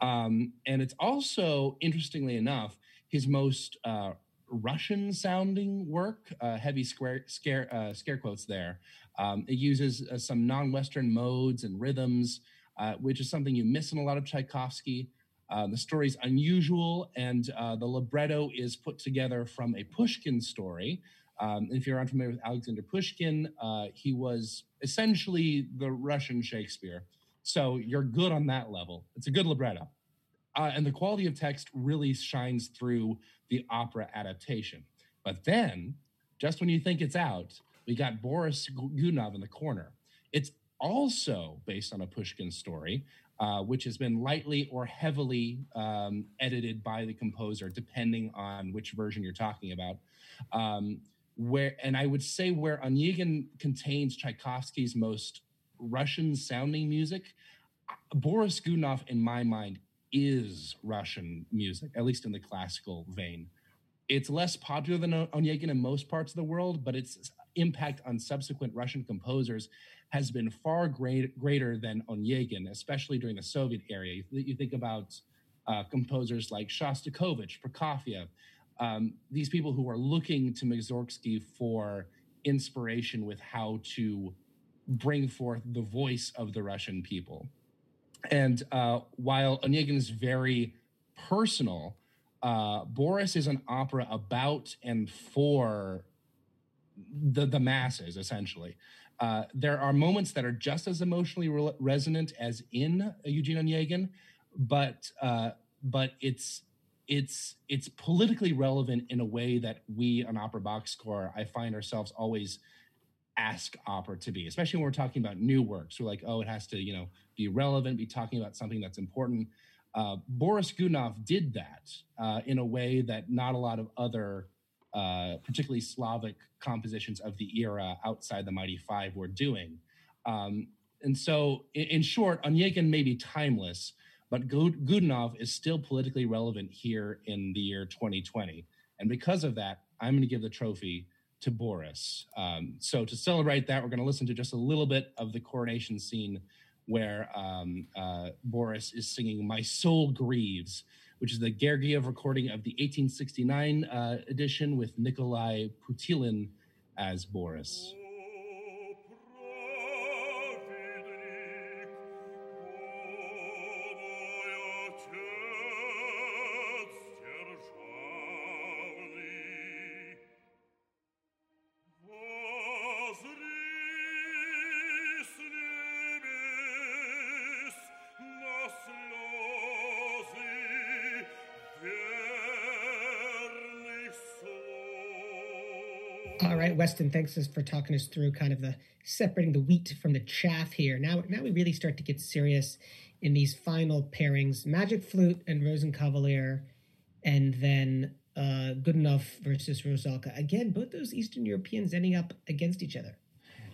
Um, and it's also, interestingly enough, his most uh, Russian-sounding work, uh, heavy square, scare, uh, scare quotes there. Um, it uses uh, some non-Western modes and rhythms, uh, which is something you miss in a lot of Tchaikovsky. Uh, the story's unusual, and uh, the libretto is put together from a Pushkin story. Um, if you're unfamiliar with Alexander Pushkin, uh, he was essentially the Russian Shakespeare. So you're good on that level. It's a good libretto. Uh, and the quality of text really shines through the opera adaptation. But then, just when you think it's out, we got Boris Godunov in the corner. It's also based on a Pushkin story, uh, which has been lightly or heavily um, edited by the composer, depending on which version you're talking about. Um, where, and I would say where Onegin contains Tchaikovsky's most Russian-sounding music, Boris Godunov, in my mind, is Russian music, at least in the classical vein. It's less popular than Onegin in most parts of the world, but its impact on subsequent Russian composers has been far great, greater than Onegin, especially during the Soviet era. You, you think about uh, composers like Shostakovich, Prokofiev, um, these people who are looking to Mussorgsky for inspiration with how to bring forth the voice of the Russian people. And uh, while Onegin is very personal, uh, Boris is an opera about and for the, the masses, essentially. Uh, there are moments that are just as emotionally re- resonant as in Eugene Onegin, but uh, but it's it's it's politically relevant in a way that we on Opera Box Score, I find ourselves always ask opera to be, especially when we're talking about new works. We're like, oh, it has to, you know, be relevant, be talking about something that's important. Uh, Boris Godunov did that uh, in a way that not a lot of other, uh, particularly Slavic compositions of the era outside the Mighty Five were doing. Um, and so, in, in short, Onegin may be timeless, but Godunov is still politically relevant here in the year twenty twenty. And because of that, I'm going to give the trophy to Boris. Um, so to celebrate that, we're going to listen to just a little bit of the coronation scene where um, uh, Boris is singing My Soul Grieves, which is the Gergiev recording of the eighteen sixty-nine uh, edition with Nikolai Putilin as Boris. All right, Weston, thanks for talking us through kind of the separating the wheat from the chaff here. Now, now we really start to get serious in these final pairings, Magic Flute and Rosenkavalier, and then uh, Godunov versus Rusalka. Again, both those Eastern Europeans ending up against each other.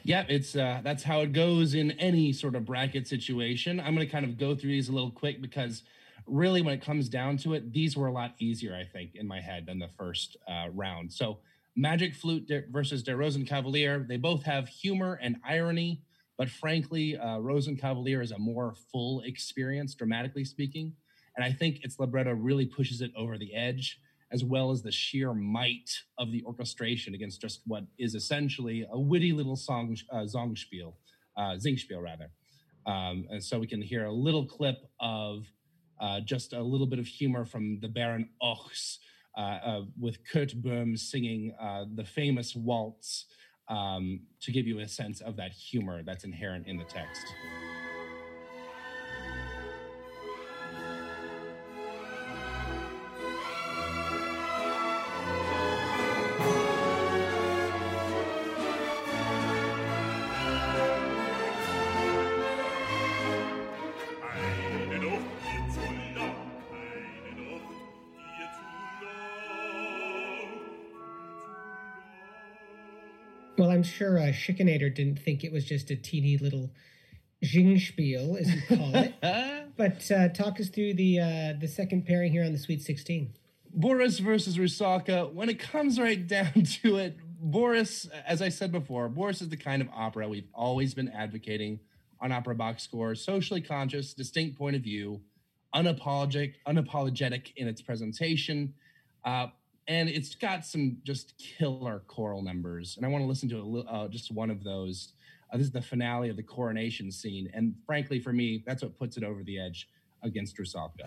Yeah, it's uh, that's how it goes in any sort of bracket situation. I'm going to kind of go through these a little quick because really when it comes down to it, these were a lot easier, I think, in my head than the first uh, round. So Magic Flute versus Der Rosenkavalier. They both have humor and irony, but frankly, uh, Rosenkavalier is a more full experience, dramatically speaking. And I think its libretto really pushes it over the edge, as well as the sheer might of the orchestration against just what is essentially a witty little song, uh, songspiel, uh, zingspiel rather. Um, and so we can hear a little clip of uh, just a little bit of humor from the Baron Ochs, Uh, uh, with Kurt Böhm singing uh, the famous waltz um, to give you a sense of that humor that's inherent in the text. Well, I'm sure uh, Schickinator didn't think it was just a teeny little zingspiel, as you call it. But uh, talk us through the uh, the second pairing here on the Sweet sixteen. Boris versus Rusalka. When it comes right down to it, Boris, as I said before, Boris is the kind of opera we've always been advocating on Opera Box Score. Socially conscious, distinct point of view, unapologetic, unapologetic in its presentation. Uh And it's got some just killer choral numbers. And I want to listen to a li- uh, just one of those. Uh, this is the finale of the coronation scene. And frankly, for me, that's what puts it over the edge against Rusalka.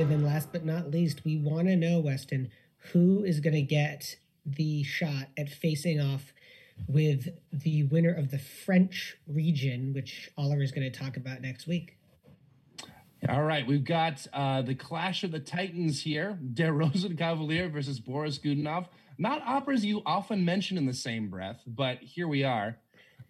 And then last but not least, we want to know, Weston, who is going to get the shot at facing off with the winner of the French region, which Oliver is going to talk about next week. All right. We've got uh, the clash of the titans here. Der Rosenkavalier versus Boris Godunov. Not operas you often mention in the same breath, but here we are.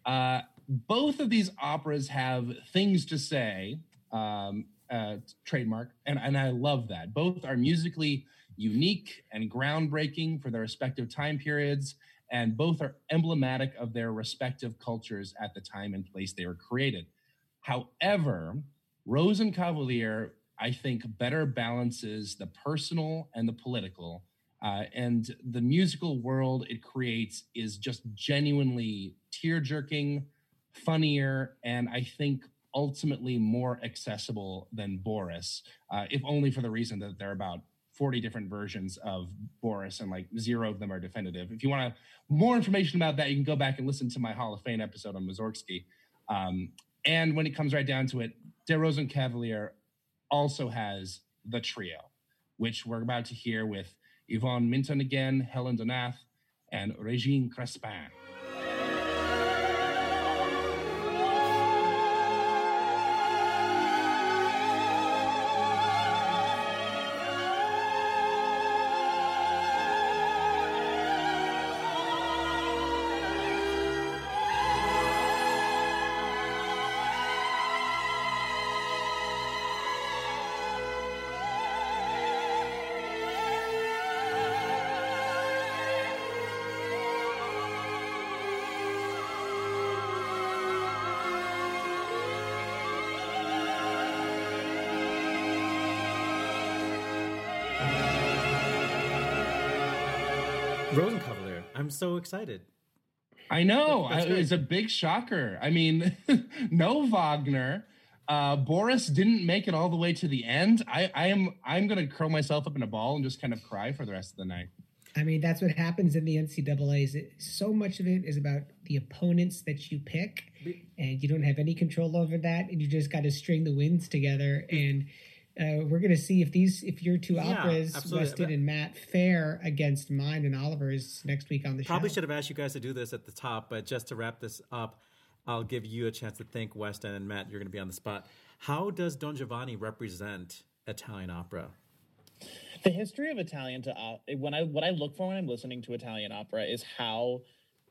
Uh, both of these operas have things to say, um, Uh, trademark, and, and I love that. Both are musically unique and groundbreaking for their respective time periods, and both are emblematic of their respective cultures at the time and place they were created. However, Rosenkavalier, I think, better balances the personal and the political, uh, and the musical world it creates is just genuinely tear-jerking, funnier, and I think ultimately more accessible than Boris, uh, if only for the reason that there are about forty different versions of Boris and like zero of them are definitive. If you want more information about that, you can go back and listen to my Hall of Fame episode on Mussorgsky. Um, and when it comes right down to it, Der Rosenkavalier also has the trio, which we're about to hear with Yvonne Minton again, Helen Donath, and Regine Crespin. Rosenkavalier, I'm so excited. I know. I, it's a big shocker. I mean, no Wagner. Uh, Boris didn't make it all the way to the end. I, I am I'm going to curl myself up in a ball and just kind of cry for the rest of the night. I mean, that's what happens in the N C double A's. It, so much of it is about the opponents that you pick, and you don't have any control over that, and you just got to string the wins together. And Uh, we're going to see if these, if your two yeah, operas, absolutely. Weston and Matt, fare against mine and Oliver's next week on the show. Probably should have asked you guys to do this at the top, but just to wrap this up, I'll give you a chance to think, Weston and Matt. You're going to be on the spot. How does Don Giovanni represent Italian opera? The history of Italian to op- when I what I look for when I'm listening to Italian opera is how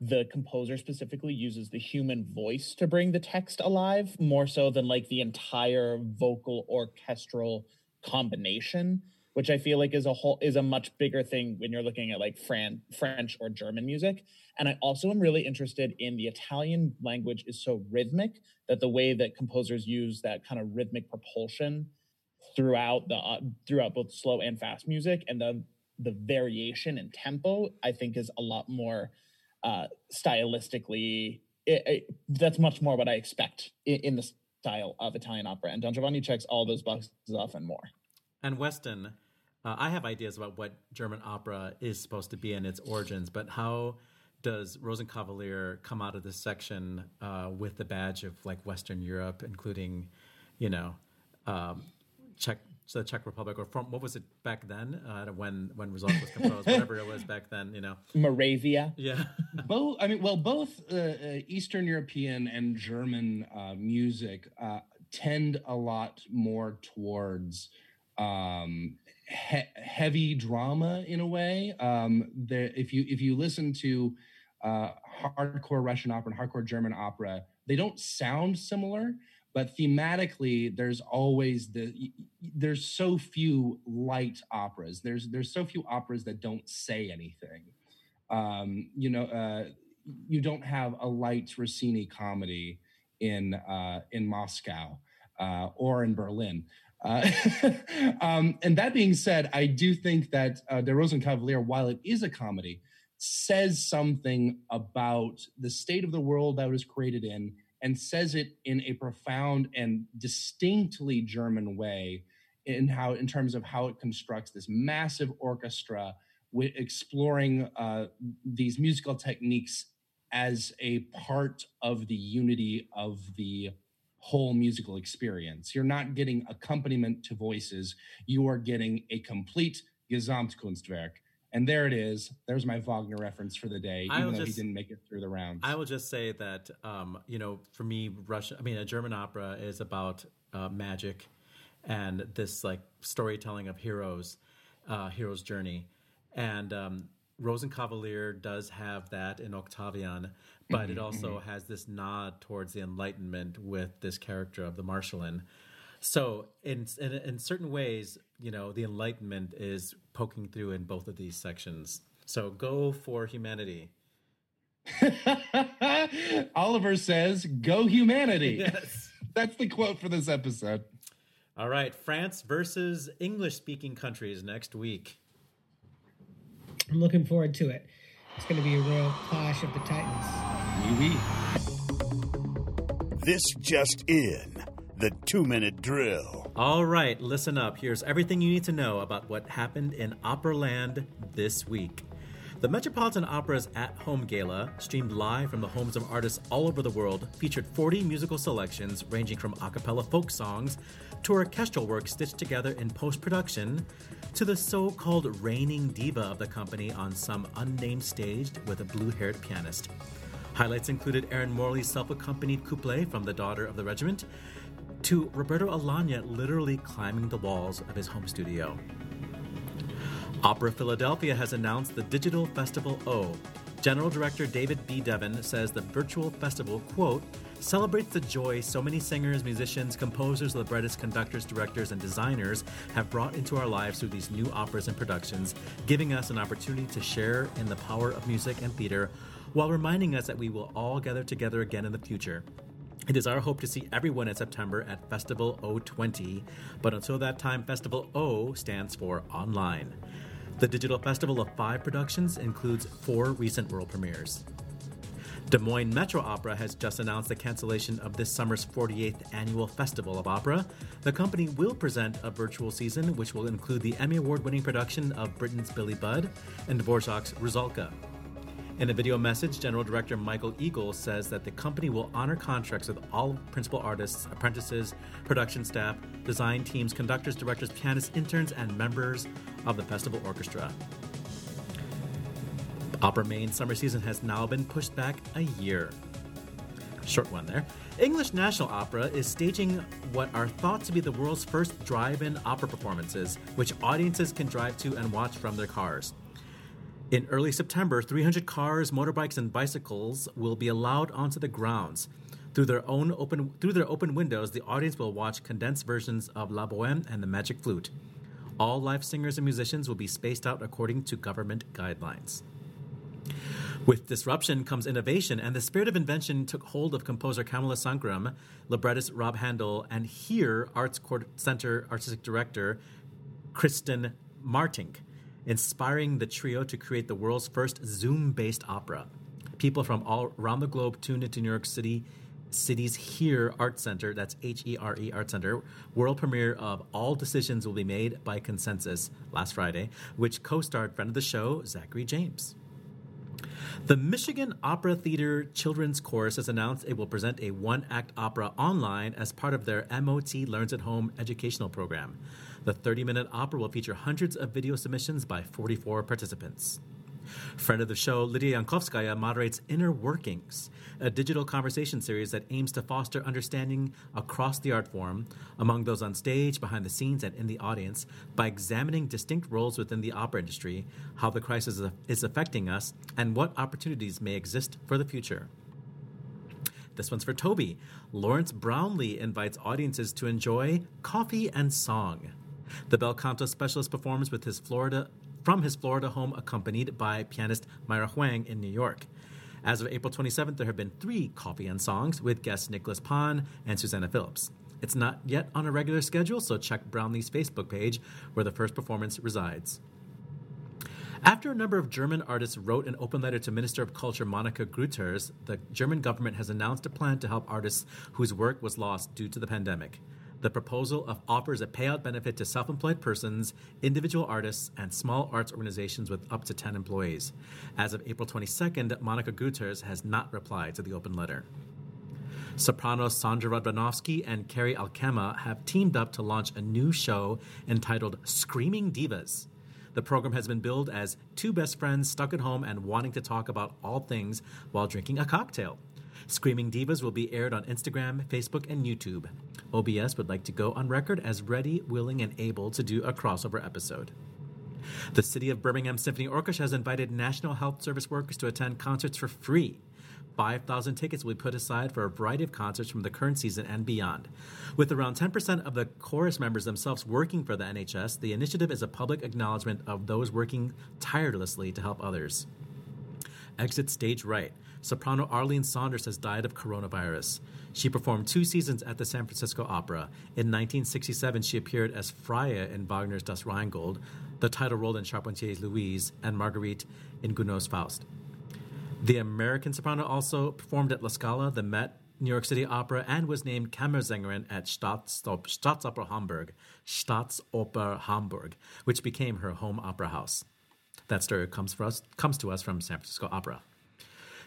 the composer specifically uses the human voice to bring the text alive, more so than like the entire vocal orchestral combination, which I feel like is a whole is a much bigger thing when you're looking at like Fran- French or German music. And I also am really interested in the Italian language is so rhythmic that the way that composers use that kind of rhythmic propulsion throughout the uh, throughout both slow and fast music, and the the variation in tempo, I think, is a lot more. Uh, stylistically, it, it, that's much more what I expect in, in the style of Italian opera. And Don Giovanni checks all those boxes off and more. And Weston, uh, I have ideas about what German opera is supposed to be and its origins, but how does Rosenkavalier come out of this section uh, with the badge of like Western Europe, including, you know, um, Czech the Czech Republic, or from what was it back then? Uh, when when Rusalka was composed, whatever it was back then, you know, Moravia. Yeah, both. I mean, well, both uh, Eastern European and German uh, music uh, tend a lot more towards um, he- heavy drama in a way. Um, there, if you if you listen to uh, hardcore Russian opera and hardcore German opera, they don't sound similar. But thematically, there's always the there's so few light operas. There's there's so few operas that don't say anything. Um, you know, uh, you don't have a light Rossini comedy in uh, in Moscow uh, or in Berlin. Uh, um, and that being said, I do think that uh, Der Rosenkavalier, while it is a comedy, says something about the state of the world that it was created in, and says it in a profound and distinctly German way in how, in terms of how it constructs this massive orchestra with exploring uh, these musical techniques as a part of the unity of the whole musical experience. You're not getting accompaniment to voices. You are getting a complete Gesamtkunstwerk. And there it is. There's my Wagner reference for the day, even though just, he didn't make it through the rounds. I will just say that, um, you know, for me, Russian, I mean, a German opera is about uh, magic and this, like, storytelling of heroes, uh, hero's journey. And um, Rosenkavalier does have that in Octavian, but it also has this nod towards the Enlightenment with this character of the Marschallin. So in, in in certain ways, you know, the Enlightenment is poking through in both of these sections. So go for humanity. Oliver says, go humanity. Yes. That's the quote for this episode. All right. France versus English-speaking countries next week. I'm looking forward to it. It's going to be a real clash of the titans. Oui. This just in. The two-minute drill. All right, listen up. Here's everything you need to know about what happened in Operaland this week. The Metropolitan Opera's At Home Gala, streamed live from the homes of artists all over the world, featured forty musical selections ranging from a cappella folk songs to orchestral work stitched together in post-production to the so-called reigning diva of the company on some unnamed stage with a blue-haired pianist. Highlights included Aaron Morley's self-accompanied couplet from The Daughter of the Regiment, to Roberto Alagna literally climbing the walls of his home studio. Opera Philadelphia has announced the Digital Festival O. General Director David B. Devon says the virtual festival, quote, celebrates the joy so many singers, musicians, composers, librettists, conductors, directors, and designers have brought into our lives through these new operas and productions, giving us an opportunity to share in the power of music and theater while reminding us that we will all gather together again in the future. It is our hope to see everyone in September at Festival O twenty, but until that time, Festival O stands for online. The digital festival of five productions includes four recent world premieres. Des Moines Metro Opera has just announced the cancellation of this summer's forty-eighth Annual Festival of Opera. The company will present a virtual season, which will include the Emmy Award-winning production of Britain's Billy Budd and Dvorak's Rusalka. In a video message, General Director Michael Eagle says that the company will honor contracts with all principal artists, apprentices, production staff, design teams, conductors, directors, pianists, interns, and members of the festival orchestra. Opera Maine's summer season has now been pushed back a year. Short one there. English National Opera is staging what are thought to be the world's first drive-in opera performances, which audiences can drive to and watch from their cars. In early September, three hundred cars, motorbikes, and bicycles will be allowed onto the grounds. Through their own open through their open windows, the audience will watch condensed versions of La Bohème and the Magic Flute. All live singers and musicians will be spaced out according to government guidelines. With disruption comes innovation, and the spirit of invention took hold of composer Kamila Sankaram, librettist Rob Handel, and here Arts Center Artistic Director Kristen Martink, inspiring the trio to create the world's first Zoom-based opera. People from all around the globe tuned into New York City City's HERE Art Center, that's H E R E Art Center, world premiere of All Decisions Will Be Made by Consensus last Friday, which co-starred friend of the show, Zachary James. The Michigan Opera Theater Children's Chorus has announced it will present a one-act opera online as part of their M O T Learns at Home educational program. The thirty-minute opera will feature hundreds of video submissions by forty-four participants. Friend of the show, Lydia Yankovskaya moderates Inner Workings, a digital conversation series that aims to foster understanding across the art form, among those on stage, behind the scenes, and in the audience, by examining distinct roles within the opera industry, how the crisis is affecting us, and what opportunities may exist for the future. This one's for Toby. Lawrence Brownlee invites audiences to enjoy Coffee and Song. The bel canto specialist performs with his Florida... from his Florida home, accompanied by pianist Myra Huang in New York. As of April twenty-seventh, there have been three Coffee and Songs with guests Nicholas Pond and Susanna Phillips. It's not yet on a regular schedule, so check Brownlee's Facebook page where the first performance resides. After a number of German artists wrote an open letter to Minister of Culture Monika Grütters, the German government has announced a plan to help artists whose work was lost due to the pandemic. The proposal of offers a payout benefit to self-employed persons, individual artists, and small arts organizations with up to ten employees. As of April twenty-second, Monika Grütters has not replied to the open letter. Sopranos Sandra Radvanovsky and Carrie Alkema have teamed up to launch a new show entitled Screaming Divas. The program has been billed as two best friends stuck at home and wanting to talk about all things while drinking a cocktail. Screaming Divas will be aired on Instagram, Facebook, and YouTube. O B S would like to go on record as ready, willing, and able to do a crossover episode. The City of Birmingham Symphony Orchestra has invited National Health Service workers to attend concerts for free. five thousand tickets will be put aside for a variety of concerts from the current season and beyond. With around ten percent of the chorus members themselves working for the N H S, the initiative is a public acknowledgement of those working tirelessly to help others. Exit stage right. Soprano Arlene Saunders has died of coronavirus. She performed two seasons at the San Francisco Opera. In nineteen sixty-seven, she appeared as Freya in Wagner's Das Rheingold, the title role in Charpentier's Louise, and Marguerite in Gounod's Faust. The American soprano also performed at La Scala, the Met, New York City Opera, and was named Kammersängerin at Staatsoper Hamburg, Staatsoper Hamburg, which became her home opera house. That story comes for us comes to us from San Francisco Opera.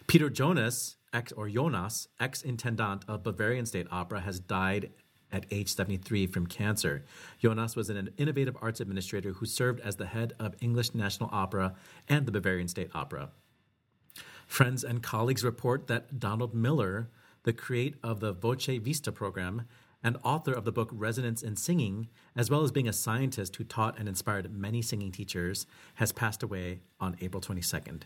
Peter Jonas, ex or Jonas, ex-intendant of Bavarian State Opera, has died at age seventy-three from cancer. Jonas was an innovative arts administrator who served as the head of English National Opera and the Bavarian State Opera. Friends and colleagues report that Donald Miller, the creator of the Voce Vista program and author of the book Resonance in Singing, as well as being a scientist who taught and inspired many singing teachers, has passed away on April twenty-second.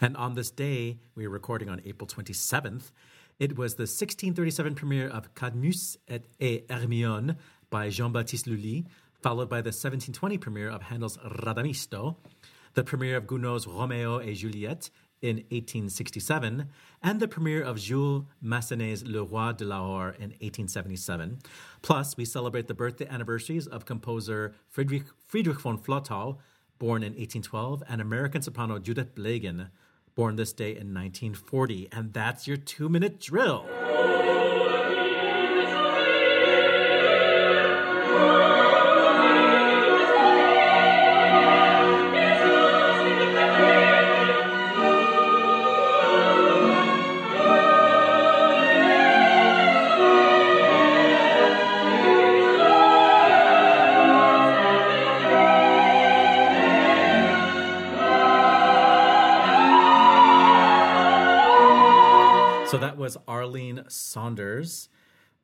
And on this day, we are recording on April twenty-seventh, it was the sixteen thirty-seven premiere of Cadmus et Hermione by Jean-Baptiste Lully, followed by the seventeen twenty premiere of Handel's Radamisto, the premiere of Gounod's Romeo et Juliette in eighteen sixty-seven, and the premiere of Jules Massenet's Le Roi de Lahore in eighteen seventy-seven. Plus, we celebrate the birthday anniversaries of composer Friedrich, Friedrich von Flottau, born in eighteen twelve, and American soprano Judith Blegen, born this day in nineteen forty. And that's your two-minute drill. So that was Arlene Saunders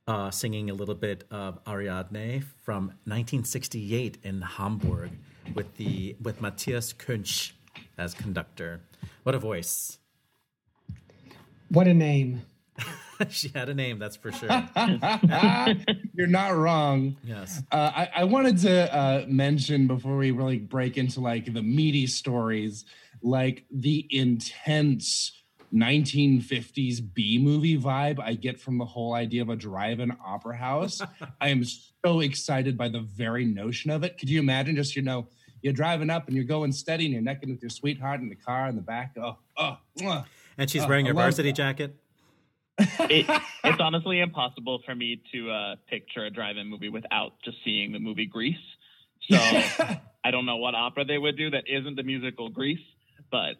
uh, singing a little bit of Ariadne from nineteen sixty-eight in Hamburg with the with Matthias Künsch as conductor. What a voice. What a name. She had a name, that's for sure. You're not wrong. Yes. Uh, I, I wanted to uh, mention before we really break into like the meaty stories, like the intense nineteen fifties B-movie vibe I get from the whole idea of a drive-in opera house. I am so excited by the very notion of it. Could you imagine just, you know, you're driving up and you're going steady and you're necking with your sweetheart in the car in the back. Oh, oh, oh and she's oh, wearing her varsity jacket. it, it's honestly impossible for me to uh, picture a drive-in movie without just seeing the movie Grease. So I don't know what opera they would do that isn't the musical Grease, but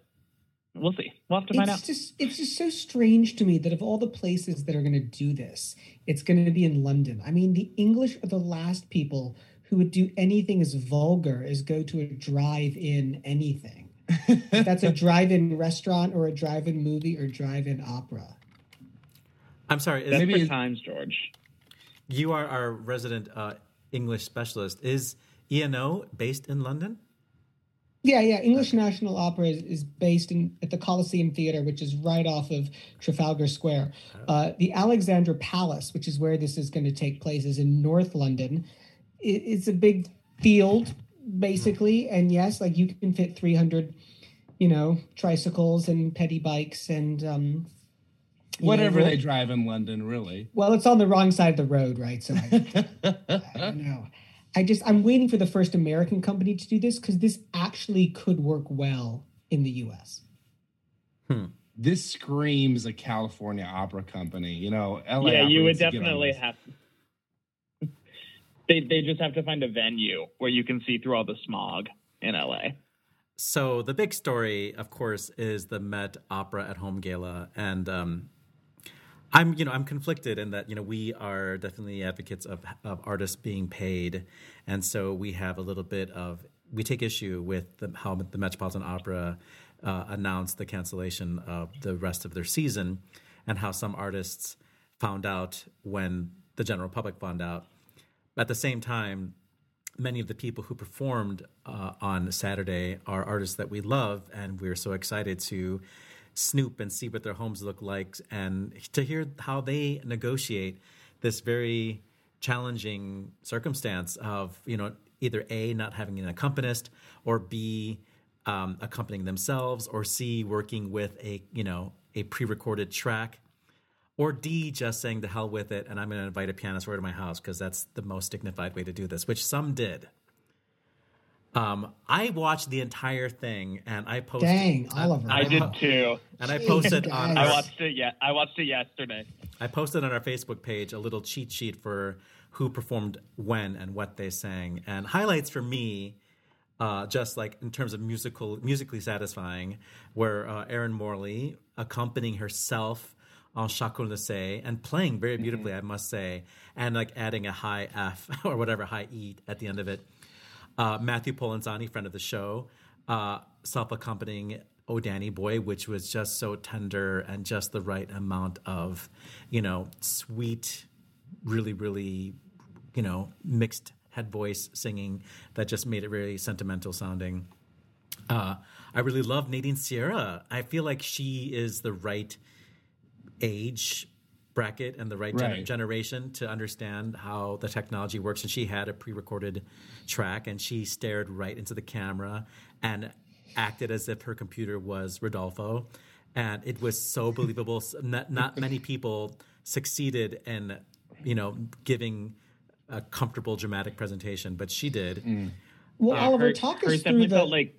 we'll see. We'll have to find it's out. Just, it's just so strange to me that of all the places that are going to do this, it's going to be in London. I mean, the English are the last people who would do anything as vulgar as go to a drive-in anything. That's a drive-in restaurant or a drive-in movie or drive-in opera. I'm sorry. Is, Maybe for times, George. You are our resident uh, English specialist. Is E N O based in London? Yeah, yeah. English National Opera is, is based in at the Coliseum Theater, which is right off of Trafalgar Square. Uh, the Alexandra Palace, which is where this is going to take place, is in North London. It, it's a big field, basically. And yes, like you can fit three hundred, you know, tricycles and petty bikes and um, whatever know, they drive in London, really. Well, it's on the wrong side of the road, right? So I, I don't know. I just, I'm waiting for the first American company to do this because this actually could work well in the U S. Hmm. This screams a California opera company, you know, L A. Yeah, you would definitely have to. They, they just have to find a venue where you can see through all the smog in L A. So the big story, of course, is the Met Opera at Home Gala. And, um, I'm, you know, I'm conflicted in that, you know, we are definitely advocates of, of artists being paid. And so we have a little bit of, we take issue with the, how the Metropolitan Opera uh, announced the cancellation of the rest of their season and how some artists found out when the general public found out. At the same time, many of the people who performed uh, on Saturday are artists that we love and we're so excited to snoop and see what their homes look like, and to hear how they negotiate this very challenging circumstance of, you know, either A, not having an accompanist, or B, um, accompanying themselves, or C, working with a, you know, a pre-recorded track, or D, just saying to hell with it, and I'm going to invite a pianist over to my house because that's the most dignified way to do this, which some did. Um, I watched the entire thing, and I posted. Dang, Oliver! I, I, I did po- too, and I posted Jeez, on. Our, I watched it. Yeah, I watched it yesterday. I posted on our Facebook page a little cheat sheet for who performed when and what they sang, and highlights for me, uh, just like in terms of musical, musically satisfying, were uh, Erin Morley accompanying herself on Chacun le sait and playing very beautifully, mm-hmm. I must say, and like adding a high F or whatever high E at the end of it. Uh, Matthew Polenzani, friend of the show, uh, self-accompanying "Oh Danny Boy," which was just so tender and just the right amount of, you know, sweet, really, really, you know, mixed head voice singing that just made it really sentimental sounding. Uh, I really love Nadine Sierra. I feel like she is the right age bracket and the right, right. Gen- generation to understand how the technology works. And she had a pre-recorded track, and she stared right into the camera and acted as if her computer was Rodolfo. And it was so believable. Not, not many people succeeded in, you know, giving a comfortable dramatic presentation, but she did. Mm. Well, uh, Oliver, her, talk her us through the... Like-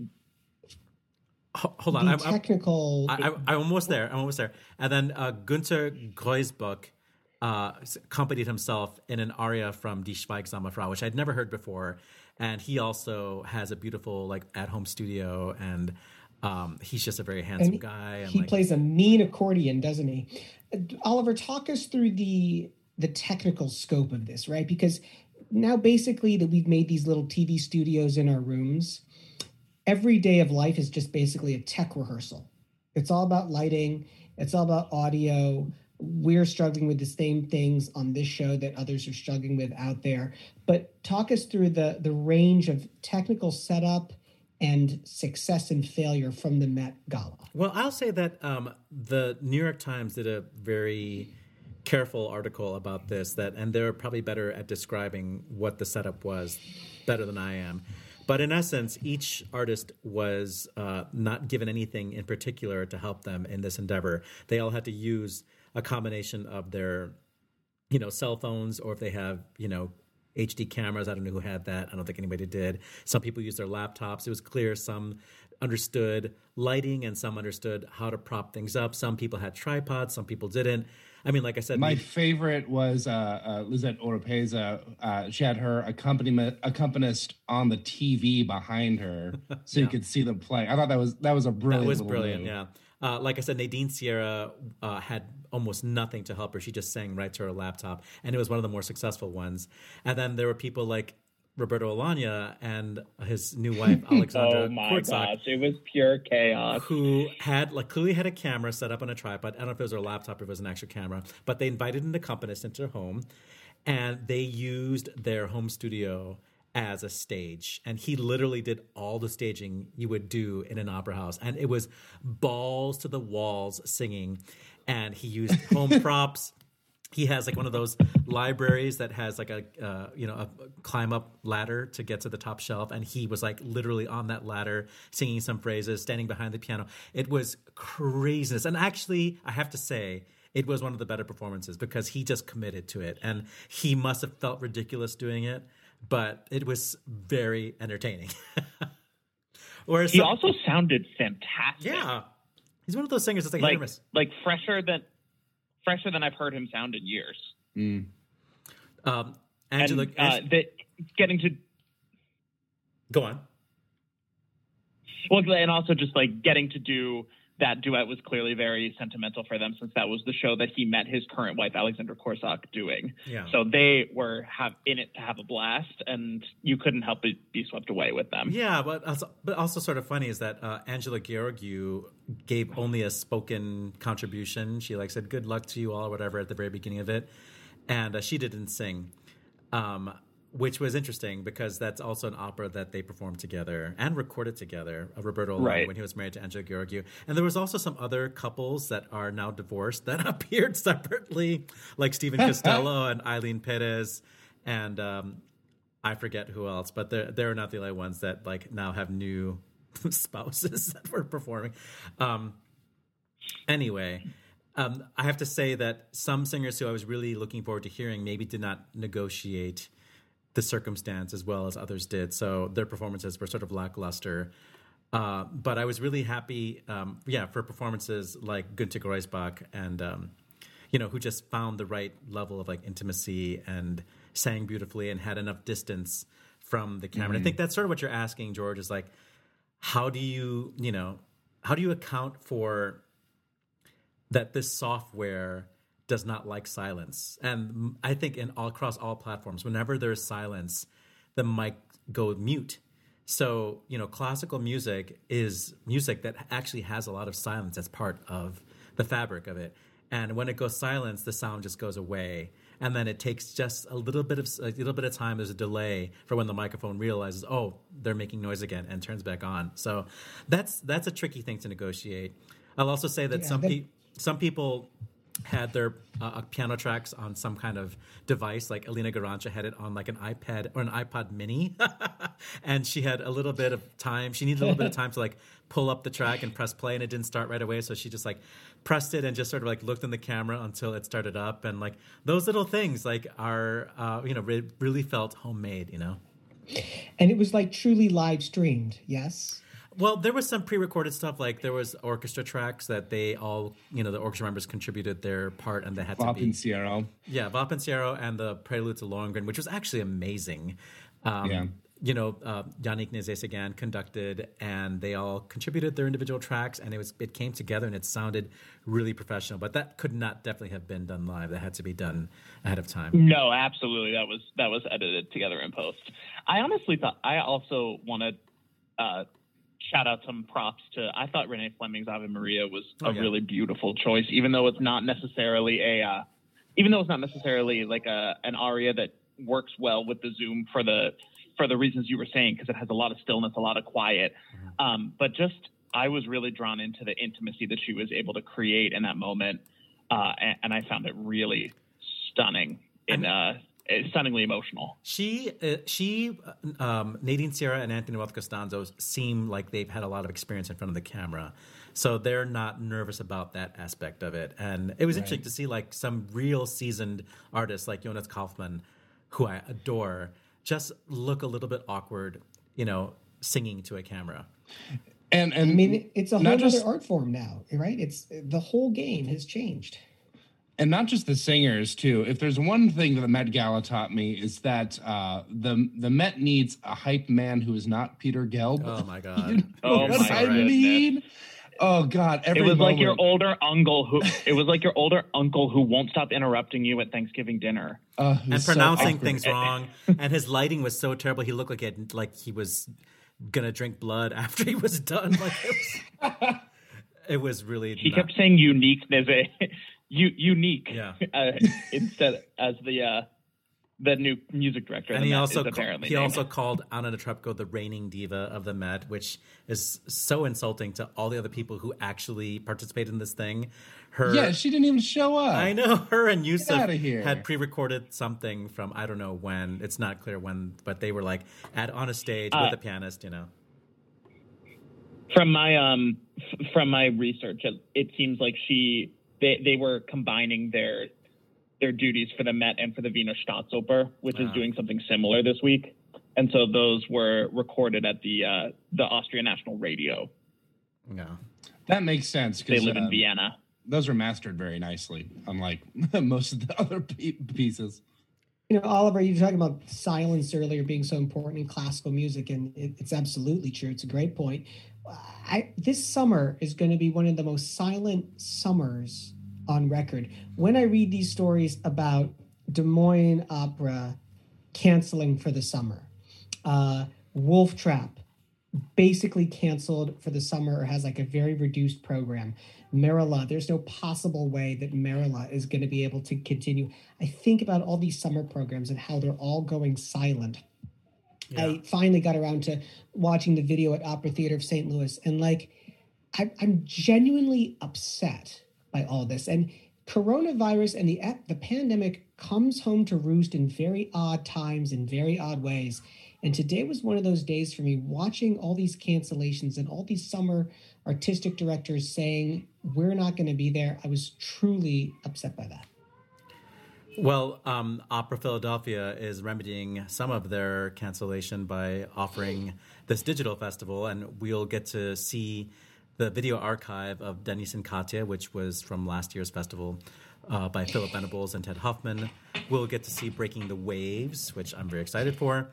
Hold on, I'm, technical... I, I, I'm almost there. I'm almost there. And then uh, Gunther Groisbuch uh, accompanied himself in an aria from Die Schweigsame Frau, which I'd never heard before. And he also has a beautiful like at-home studio, and um, he's just a very handsome and guy. And, he like, plays a mean accordion, doesn't he? Uh, Oliver, talk us through the the technical scope of this, right? Because now basically that we've made these little T V studios in our rooms. Every day of life is just basically a tech rehearsal. It's all about lighting. It's all about audio. We're struggling with the same things on this show that others are struggling with out there. But talk us through the, the range of technical setup and success and failure from the Met Gala. Well, I'll say that um, the New York Times did a very careful article about this, that, and they're probably better at describing what the setup was better than I am. But in essence, each artist was uh, not given anything in particular to help them in this endeavor. They all had to use a combination of their, you know, cell phones, or if they have, you know, H D cameras. I don't know who had that. I don't think anybody did. Some people used their laptops. It was clear some understood lighting and some understood how to prop things up. Some people had tripods. Some people didn't. I mean, like I said, my we, favorite was uh, uh, Lizette Oropeza. Uh, she had her accompaniment accompanist on the T V behind her, so yeah. You could see them play. I thought that was that was a brilliant. That was brilliant. Move. Yeah, uh, like I said, Nadine Sierra uh, had almost nothing to help her. She just sang right to her laptop, and it was one of the more successful ones. And then there were people like Roberto Alagna and his new wife, Alexandra Kurtzak. Oh my Kurtzak, gosh, it was pure chaos. Who had, like, clearly had a camera set up on a tripod. I don't know if it was their laptop or if it was an actual camera, but they invited an accompanist into their home, and they used their home studio as a stage. And he literally did all the staging you would do in an opera house. And it was balls to the walls singing. And he used home props. He has like one of those libraries that has like a, uh, you know, a climb up ladder to get to the top shelf. And he was like literally on that ladder singing some phrases, standing behind the piano. It was craziness. And actually, I have to say, it was one of the better performances because he just committed to it. And he must have felt ridiculous doing it, but it was very entertaining. Whereas he some, also sounded fantastic. Yeah. He's one of those singers that's like, like, like fresher than... Fresher than I've heard him sound in years. Mm. Um, Angela, and, uh, the, getting to go on. Well, and also just like getting to do that duet was clearly very sentimental for them, since that was the show that he met his current wife, Alexandra Kurtzak, doing. Yeah. So they were have in it to have a blast, and you couldn't help but be swept away with them. Yeah, but also, but also sort of funny is that uh, Angela Georgiou gave only a spoken contribution. She like said, good luck to you all, or whatever, at the very beginning of it. And uh, she didn't sing. Um, which was interesting because that's also an opera that they performed together and recorded together, Roberto Alone, right. when he was married to Angela Gheorghiu. And there was also some other couples that are now divorced that appeared separately, like Stephen Costello and Eileen Perez and um, I forget who else, but they're, they're not the only ones that like now have new spouses that were performing. Um, anyway... Um, I have to say that some singers who I was really looking forward to hearing maybe did not negotiate the circumstance as well as others did. So their performances were sort of lackluster. Uh, but I was really happy, um, yeah, for performances like Günther Graisbach and, um, you know, who just found the right level of like intimacy and sang beautifully and had enough distance from the camera. Mm-hmm. I think that's sort of what you're asking, George, is like, how do you, you know, how do you account for that this software does not like silence? And I think in all, across all platforms, whenever there's silence, the mic goes mute. So, you know, classical music is music that actually has a lot of silence. That's part of the fabric of it. And when it goes silence, the sound just goes away. And then it takes just a little bit of a little bit of time. There's a delay for when the microphone realizes, oh, they're making noise again, and turns back on. So that's that's a tricky thing to negotiate. I'll also say that yeah, some people... Some people had their uh, piano tracks on some kind of device, like Elena Garancha had it on like an iPad or an iPod mini. And she had a little bit of time. She needed a little bit of time to like pull up the track and press play, and it didn't start right away. So she just like pressed it and just sort of like looked in the camera until it started up. And like those little things like are, uh, you know, re- really felt homemade, you know. And it was like truly live streamed. Yes. Well, there was some pre-recorded stuff, like there was orchestra tracks that they all, you know, the orchestra members contributed their part, and they had Vop to be... Vapensiero. Yeah, Vapensiero and the Prelude to Lohengrin, which was actually amazing. Um, yeah. You know, uh, Yannick Nézet-Séguin conducted, and they all contributed their individual tracks, and it was it came together, and it sounded really professional. But that could not definitely have been done live. That had to be done ahead of time. No, absolutely. That was, that was edited together in post. I honestly thought... I also wanted... Uh, Shout out some props to, I thought Renee Fleming's Ave Maria was a oh, yeah. really beautiful choice, even though it's not necessarily a, uh, even though it's not necessarily like a an aria that works well with the Zoom for the for the reasons you were saying, because it has a lot of stillness, a lot of quiet. Um, but just, I was really drawn into the intimacy that she was able to create in that moment, uh, and, and I found it really stunning in. Uh, It's stunningly emotional. She, uh, she, um, Nadine Sierra and Anthony Wealth Costanzo seem like they've had a lot of experience in front of the camera, so they're not nervous about that aspect of it. And it was right. interesting to see like some real seasoned artists like Jonas Kaufmann, who I adore, just look a little bit awkward, you know, singing to a camera. And and I mean, it's a whole just, other art form now, right? It's the whole game has changed. And not just the singers, too. If there's one thing that the Met Gala taught me is that uh, the the Met needs a hype man who is not Peter Gelb. Oh, my God. You know oh, what my I goodness. mean? Oh, God. Every it was moment. like your older uncle who it was like your older uncle who won't stop interrupting you at Thanksgiving dinner. Uh, and so pronouncing awkward. things wrong. And his lighting was so terrible. He looked like he, had, like he was going to drink blood after he was done. Like it, was, it was really He not... kept saying unique Nizé. U- unique, yeah. uh, instead as the uh, the new music director. And he also called, he also called Anna Netrebko the reigning diva of the Met, which is so insulting to all the other people who actually participated in this thing. Her, yeah, she didn't even show up. I know. Her and Yusuf had pre-recorded something from I don't know when. It's not clear when, but they were like at on a stage uh, with a pianist, you know. From my um, f- from my research, it, it seems like she. They they were combining their their duties for the Met and for the Wiener Staatsoper, which wow. is doing something similar this week, and so those were recorded at the uh, the Austrian National Radio. No, that makes sense. They live uh, in Vienna. Those were mastered very nicely, unlike most of the other pieces. You know, Oliver, you were talking about silence earlier being so important in classical music, and it, it's absolutely true. It's a great point. I, this summer is going to be one of the most silent summers on record. When I read these stories about Des Moines Opera canceling for the summer, uh, Wolf Trap basically canceled for the summer or has like a very reduced program. Marilla, there's no possible way that Marilla is going to be able to continue. I think about all these summer programs and how they're all going silent. Yeah. I finally got around to watching the video at Opera Theater of Saint Louis, and like, I, I'm genuinely upset by all this. And coronavirus and the the pandemic comes home to roost in very odd times, in very odd ways. And today was one of those days for me, watching all these cancellations and all these summer artistic directors saying, we're not going to be there. I was truly upset by that. Well, um, Opera Philadelphia is remedying some of their cancellation by offering this digital festival, and we'll get to see the video archive of Denise and Katya, which was from last year's festival uh, by Philip Venables and Ted Huffman. We'll get to see Breaking the Waves, which I'm very excited for.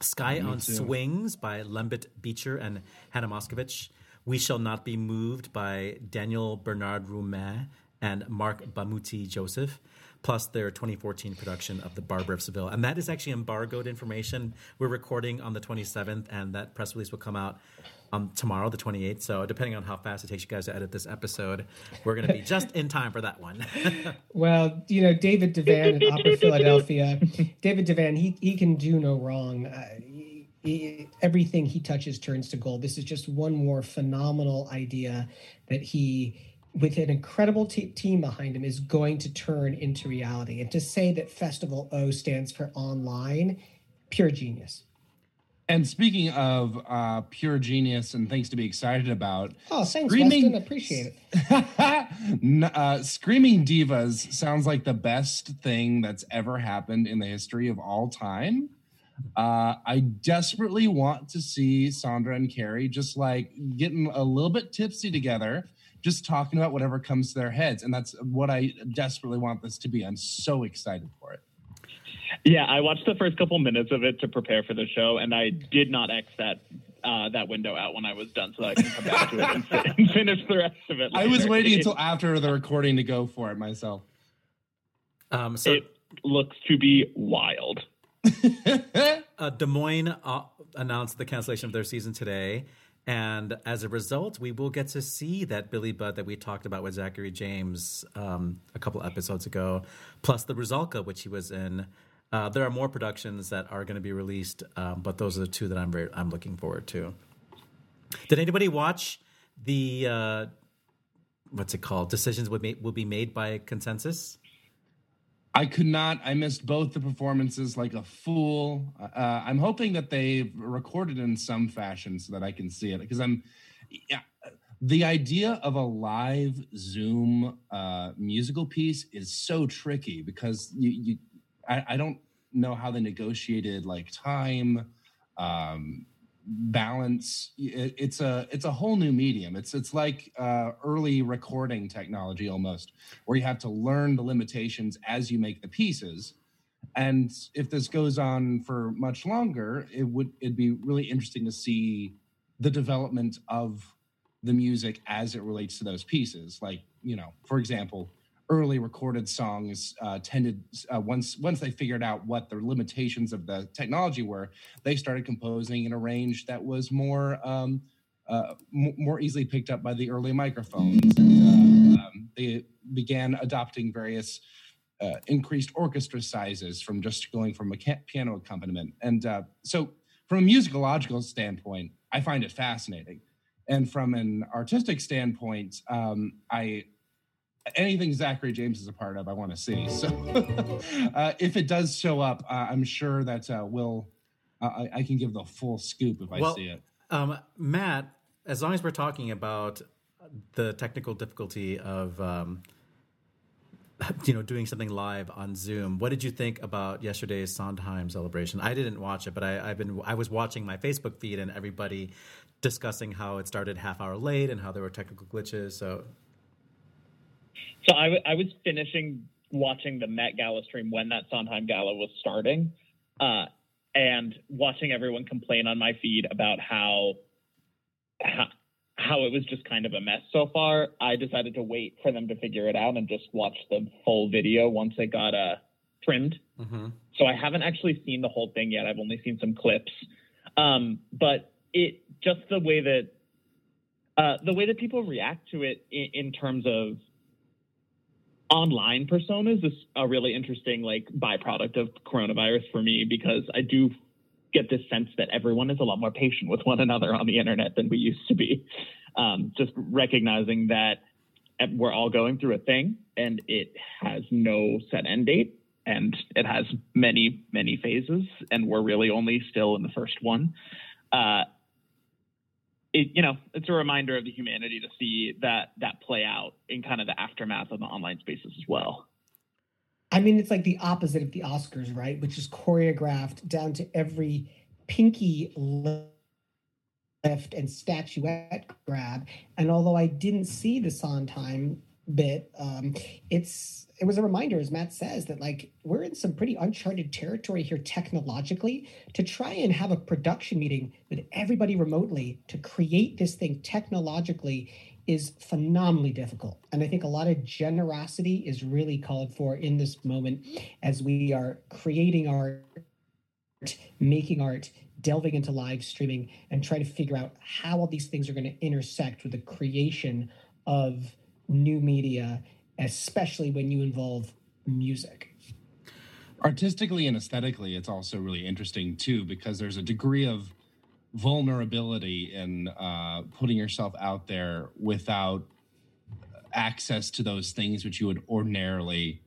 Sky Me on too. Swings by Lembit Beecher and Hannah Moscovich. We Shall Not Be Moved by Daniel Bernard Roumain and Mark Bamuti Joseph, plus their twenty fourteen production of The Barber of Seville. And that is actually embargoed information. We're recording on the twenty-seventh, and that press release will come out um, tomorrow, the twenty-eighth. So depending on how fast it takes you guys to edit this episode, we're going to be just in time for that one. Well, you know, David Devan in Opera Philadelphia, David Devan, he, he can do no wrong. Uh, he, everything he touches turns to gold. This is just one more phenomenal idea that he, with an incredible t- team behind him, is going to turn into reality. And to say that Festival O stands for online, pure genius. And speaking of uh, pure genius and things to be excited about. Oh, thanks, Screaming... Weston. Appreciate it. uh, Screaming Divas sounds like the best thing that's ever happened in the history of all time. Uh, I desperately want to see Sandra and Carrie just like getting a little bit tipsy together, just talking about whatever comes to their heads. And that's what I desperately want this to be. I'm so excited for it. Yeah, I watched the first couple minutes of it to prepare for the show, and I did not X that uh, that window out when I was done, so I can come back to it and, sit and finish the rest of it later. I was waiting it, until after the recording to go for it myself. Um, so it looks to be wild. uh, Des Moines uh, announced the cancellation of their season today. And as a result, we will get to see that Billy Budd that we talked about with Zachary James um, a couple episodes ago, plus the Rusalka, which he was in. Uh, there are more productions that are going to be released, um, but those are the two that I'm very, I'm looking forward to. Did anybody watch the, uh, what's it called, Decisions Will Be, will be Made by Consensus? I could not. I missed both the performances like a fool. Uh, I'm hoping that they recorded in some fashion so that I can see it, because I'm, yeah, the idea of a live Zoom uh, musical piece is so tricky, because you, you I, I don't know how they negotiated like time, um, balance. It, it's a it's a whole new medium. It's it's like uh, early recording technology almost, where you have to learn the limitations as you make the pieces. And if this goes on for much longer, it would it'd be really interesting to see the development of the music as it relates to those pieces. Like, you know, for example, early recorded songs uh, tended uh, once once they figured out what the limitations of the technology were, they started composing in a range that was more um, uh, m- more easily picked up by the early microphones. And, uh, um, they began adopting various uh, increased orchestra sizes from just going from a ca- piano accompaniment. And uh, so, from a musicological standpoint, I find it fascinating, and from an artistic standpoint, um, I. Anything Zachary James is a part of, I want to see. So uh, if it does show up, uh, I'm sure that uh, we'll, uh, I, I can give the full scoop if I well, see it. Um, Matt, as long as we're talking about the technical difficulty of, um, you know, doing something live on Zoom, what did you think about yesterday's Sondheim celebration? I didn't watch it, but I, I've been, I was watching my Facebook feed and everybody discussing how it started half hour late and how there were technical glitches. So... So I, w- I was finishing watching the Met Gala stream when that Sondheim Gala was starting, uh, and watching everyone complain on my feed about how, how how it was just kind of a mess so far. I decided to wait for them to figure it out and just watch the full video once it got uh, trimmed. Mm-hmm. So I haven't actually seen the whole thing yet. I've only seen some clips. Um, but it just the way that uh, the way that people react to it in, in terms of online personas is a really interesting like byproduct of coronavirus for me, because I do get this sense that everyone is a lot more patient with one another on the internet than we used to be. Um, just recognizing that we're all going through a thing and it has no set end date and it has many, many phases, and we're really only still in the first one. Uh, it, you know, it's a reminder of the humanity to see that, that play out in kind of the aftermath of the online spaces as well. I mean, it's like the opposite of the Oscars, right? Which is choreographed down to every pinky lift and statuette grab. And although I didn't see the Sondheim bit, um, it's it was a reminder, as Matt says, that like we're in some pretty uncharted territory here technologically. To try and have a production meeting with everybody remotely to create this thing technologically is phenomenally difficult. And I think a lot of generosity is really called for in this moment as we are creating art, making art, delving into live streaming, and trying to figure out how all these things are going to intersect with the creation of new media, especially when you involve music. Artistically and aesthetically, it's also really interesting too, because there's a degree of vulnerability in uh, putting yourself out there without access to those things which you would ordinarily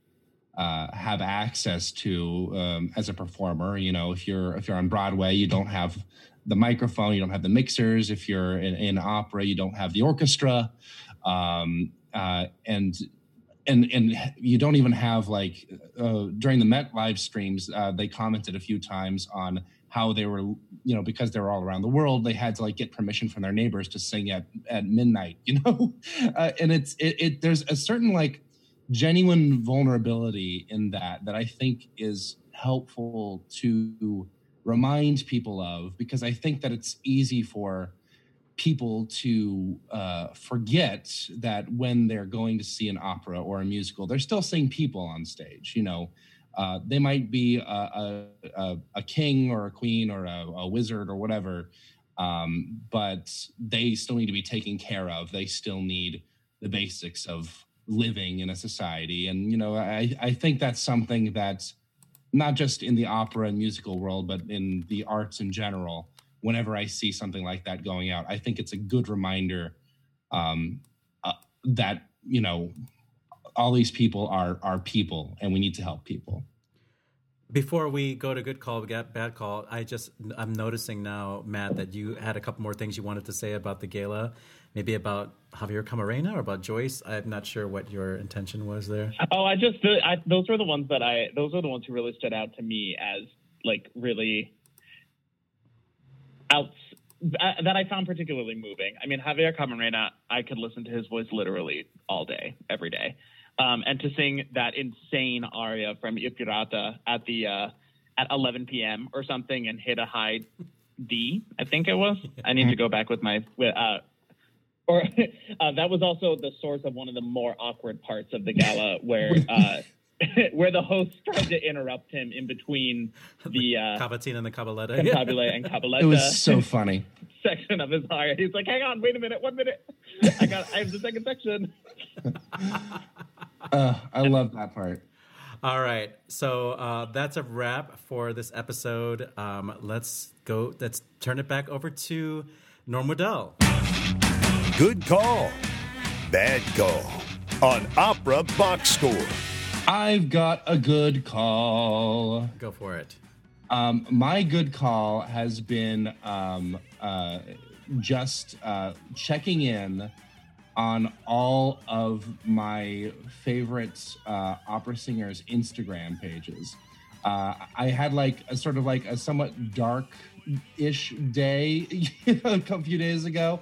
uh, have access to um, as a performer. You know, if you're if you're on Broadway, you don't have the microphone, you don't have the mixers. If you're in, in opera, you don't have the orchestra, um, uh, and and and you don't even have like uh, during the Met live streams. Uh, they commented a few times on how they were, you know, because they were all around the world, they had to like get permission from their neighbors to sing at, at midnight, you know? Uh, and it's, it, it, there's a certain like genuine vulnerability in that, that I think is helpful to remind people of, because I think that it's easy for people to uh, forget that when they're going to see an opera or a musical, they're still seeing people on stage, you know? Uh, they might be a, a, a king or a queen or a, a wizard or whatever, um, but they still need to be taken care of. They still need the basics of living in a society. And, you know, I, I think that's something that not just in the opera and musical world, but in the arts in general, whenever I see something like that going out, I think it's a good reminder um, uh, that, you know, all these people are are people, and we need to help people. Before we go to good call, we got bad call. I just I'm noticing now, Matt, that you had a couple more things you wanted to say about the gala, maybe about Javier Camarena or about Joyce. I'm not sure what your intention was there. Oh, I just I, those were the ones that I those are the ones who really stood out to me as like really out that I found particularly moving. I mean, Javier Camarena, I could listen to his voice literally all day, every day. Um, and to sing that insane aria from Il Pirata at the uh, at eleven p.m. or something and hit a high D, I think it was. I need to go back with my uh, or uh, that was also the source of one of the more awkward parts of the gala, where uh, where the host tried to interrupt him in between the uh, cavatina and the cabaletta, cabaletta and cabaletta. It was so funny. Section of his aria. He's like, "Hang on, wait a minute, one minute. I got, I have the second section." Uh, I love that part. All right. So uh, that's a wrap for this episode. Um, let's go. Let's turn it back over to Norm Waddell. Good call. Bad call. On Opera Box Score. I've got a good call. Go for it. Um, my good call has been um, uh, just uh, checking in on all of my favorite uh, opera singers' Instagram pages. Uh, I had like a sort of like a somewhat dark-ish day you know, a few days ago.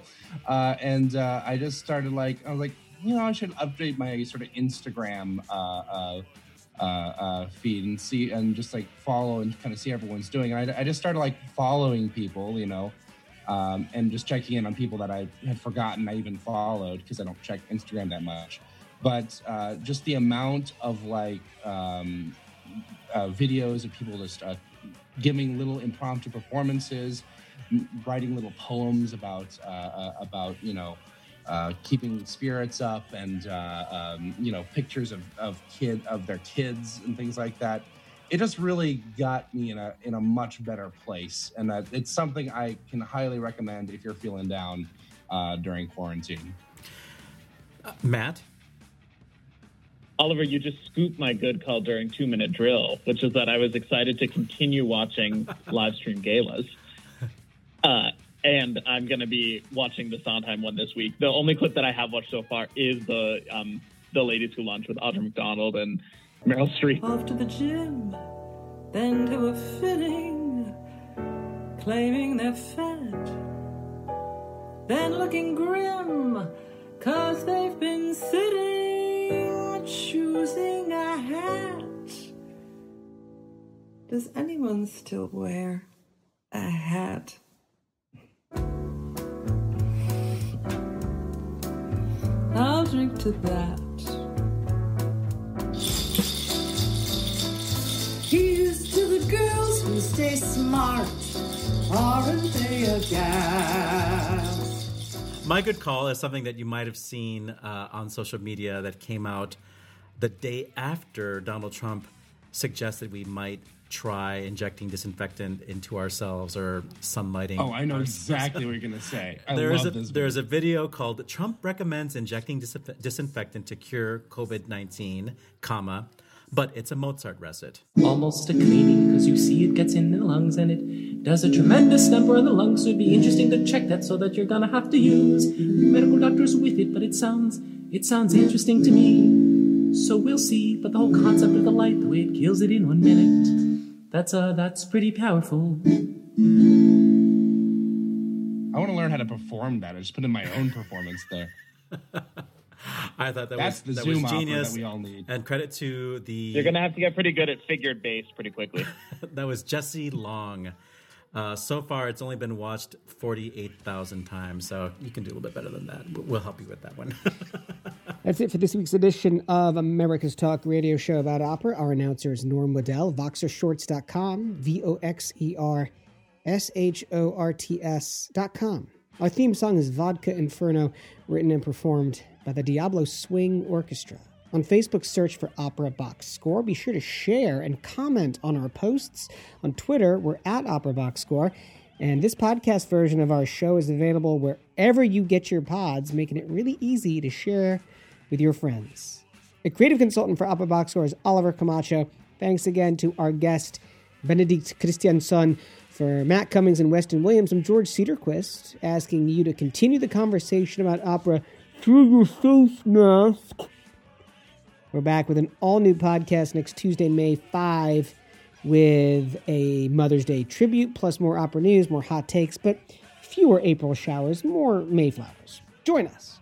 Uh, and uh, I just started like, I was like, you know, I should update my sort of Instagram uh, uh, uh, uh, feed and see, and just like follow and kind of see everyone's doing. And I, I just started like following people, you know, Um, and just checking in on people that I had forgotten I even followed, because I don't check Instagram that much. But uh, just the amount of like um, uh, videos of people just uh, giving little impromptu performances, writing little poems about uh, about you know uh, keeping spirits up, and uh, um, you know pictures of of kid of their kids and things like that. It just really got me in a in a much better place, and that it's something I can highly recommend if you're feeling down uh, during quarantine. Uh, Matt? Oliver, you just scooped my good call during two-minute drill, which is that I was excited to continue watching live stream galas. Uh, and I'm going to be watching the Sondheim one this week. The only clip that I have watched so far is the um, the Ladies Who Lunch with Audra McDonald and Meryl Streep. Off to the gym, then to a fitting, claiming they're fat, then looking grim, cause they've been sitting, choosing a hat. Does anyone still wear a hat? I'll drink to that. Here's to the girls who stay smart. Aren't they a gas? My Good Call is something that you might have seen uh, on social media that came out the day after Donald Trump suggested we might try injecting disinfectant into ourselves or sunlighting. Oh, I know exactly what you're going to say. I there's love a, this There's a video called Trump Recommends Injecting dis- Disinfectant to Cure COVID nineteen, comma, but it's a Mozart recit. Almost a cleaning, because you see it gets in the lungs and it does a tremendous number on the lungs, so it'd be interesting to check that, so that you're gonna have to use medical doctors with it, but it sounds, it sounds interesting to me. So we'll see, but the whole concept of the light, the way it kills it in one minute, that's, uh, that's pretty powerful. I want to learn how to perform that. I just put in my own performance there. I thought that That's was the that Zoom was genius, that we all need. And credit to the... You're going to have to get pretty good at figured bass pretty quickly. That was Jesse Long. Uh, so far, it's only been watched forty-eight thousand times, so you can do a little bit better than that. We'll help you with that one. That's it for this week's edition of America's Talk Radio Show about Opera. Our announcer is Norm Waddell, voxer shorts dot com, V O X E R S H O R T S dot com. Our theme song is Vodka Inferno, written and performed by the Diablo Swing Orchestra. On Facebook, search for Opera Box Score. Be sure to share and comment on our posts. On Twitter, we're at Opera Box Score. And this podcast version of our show is available wherever you get your pods, making it really easy to share with your friends. The creative consultant for Opera Box Score is Oliver Camacho. Thanks again to our guest, Benedikt Kristiansson. For Matt Cummings and Weston Williams, I'm George Cedarquist, asking you to continue the conversation about opera through your face mask. We're back with an all-new podcast next Tuesday, May fifth, with a Mother's Day tribute, plus more opera news, more hot takes, but fewer April showers, more Mayflowers. Join us.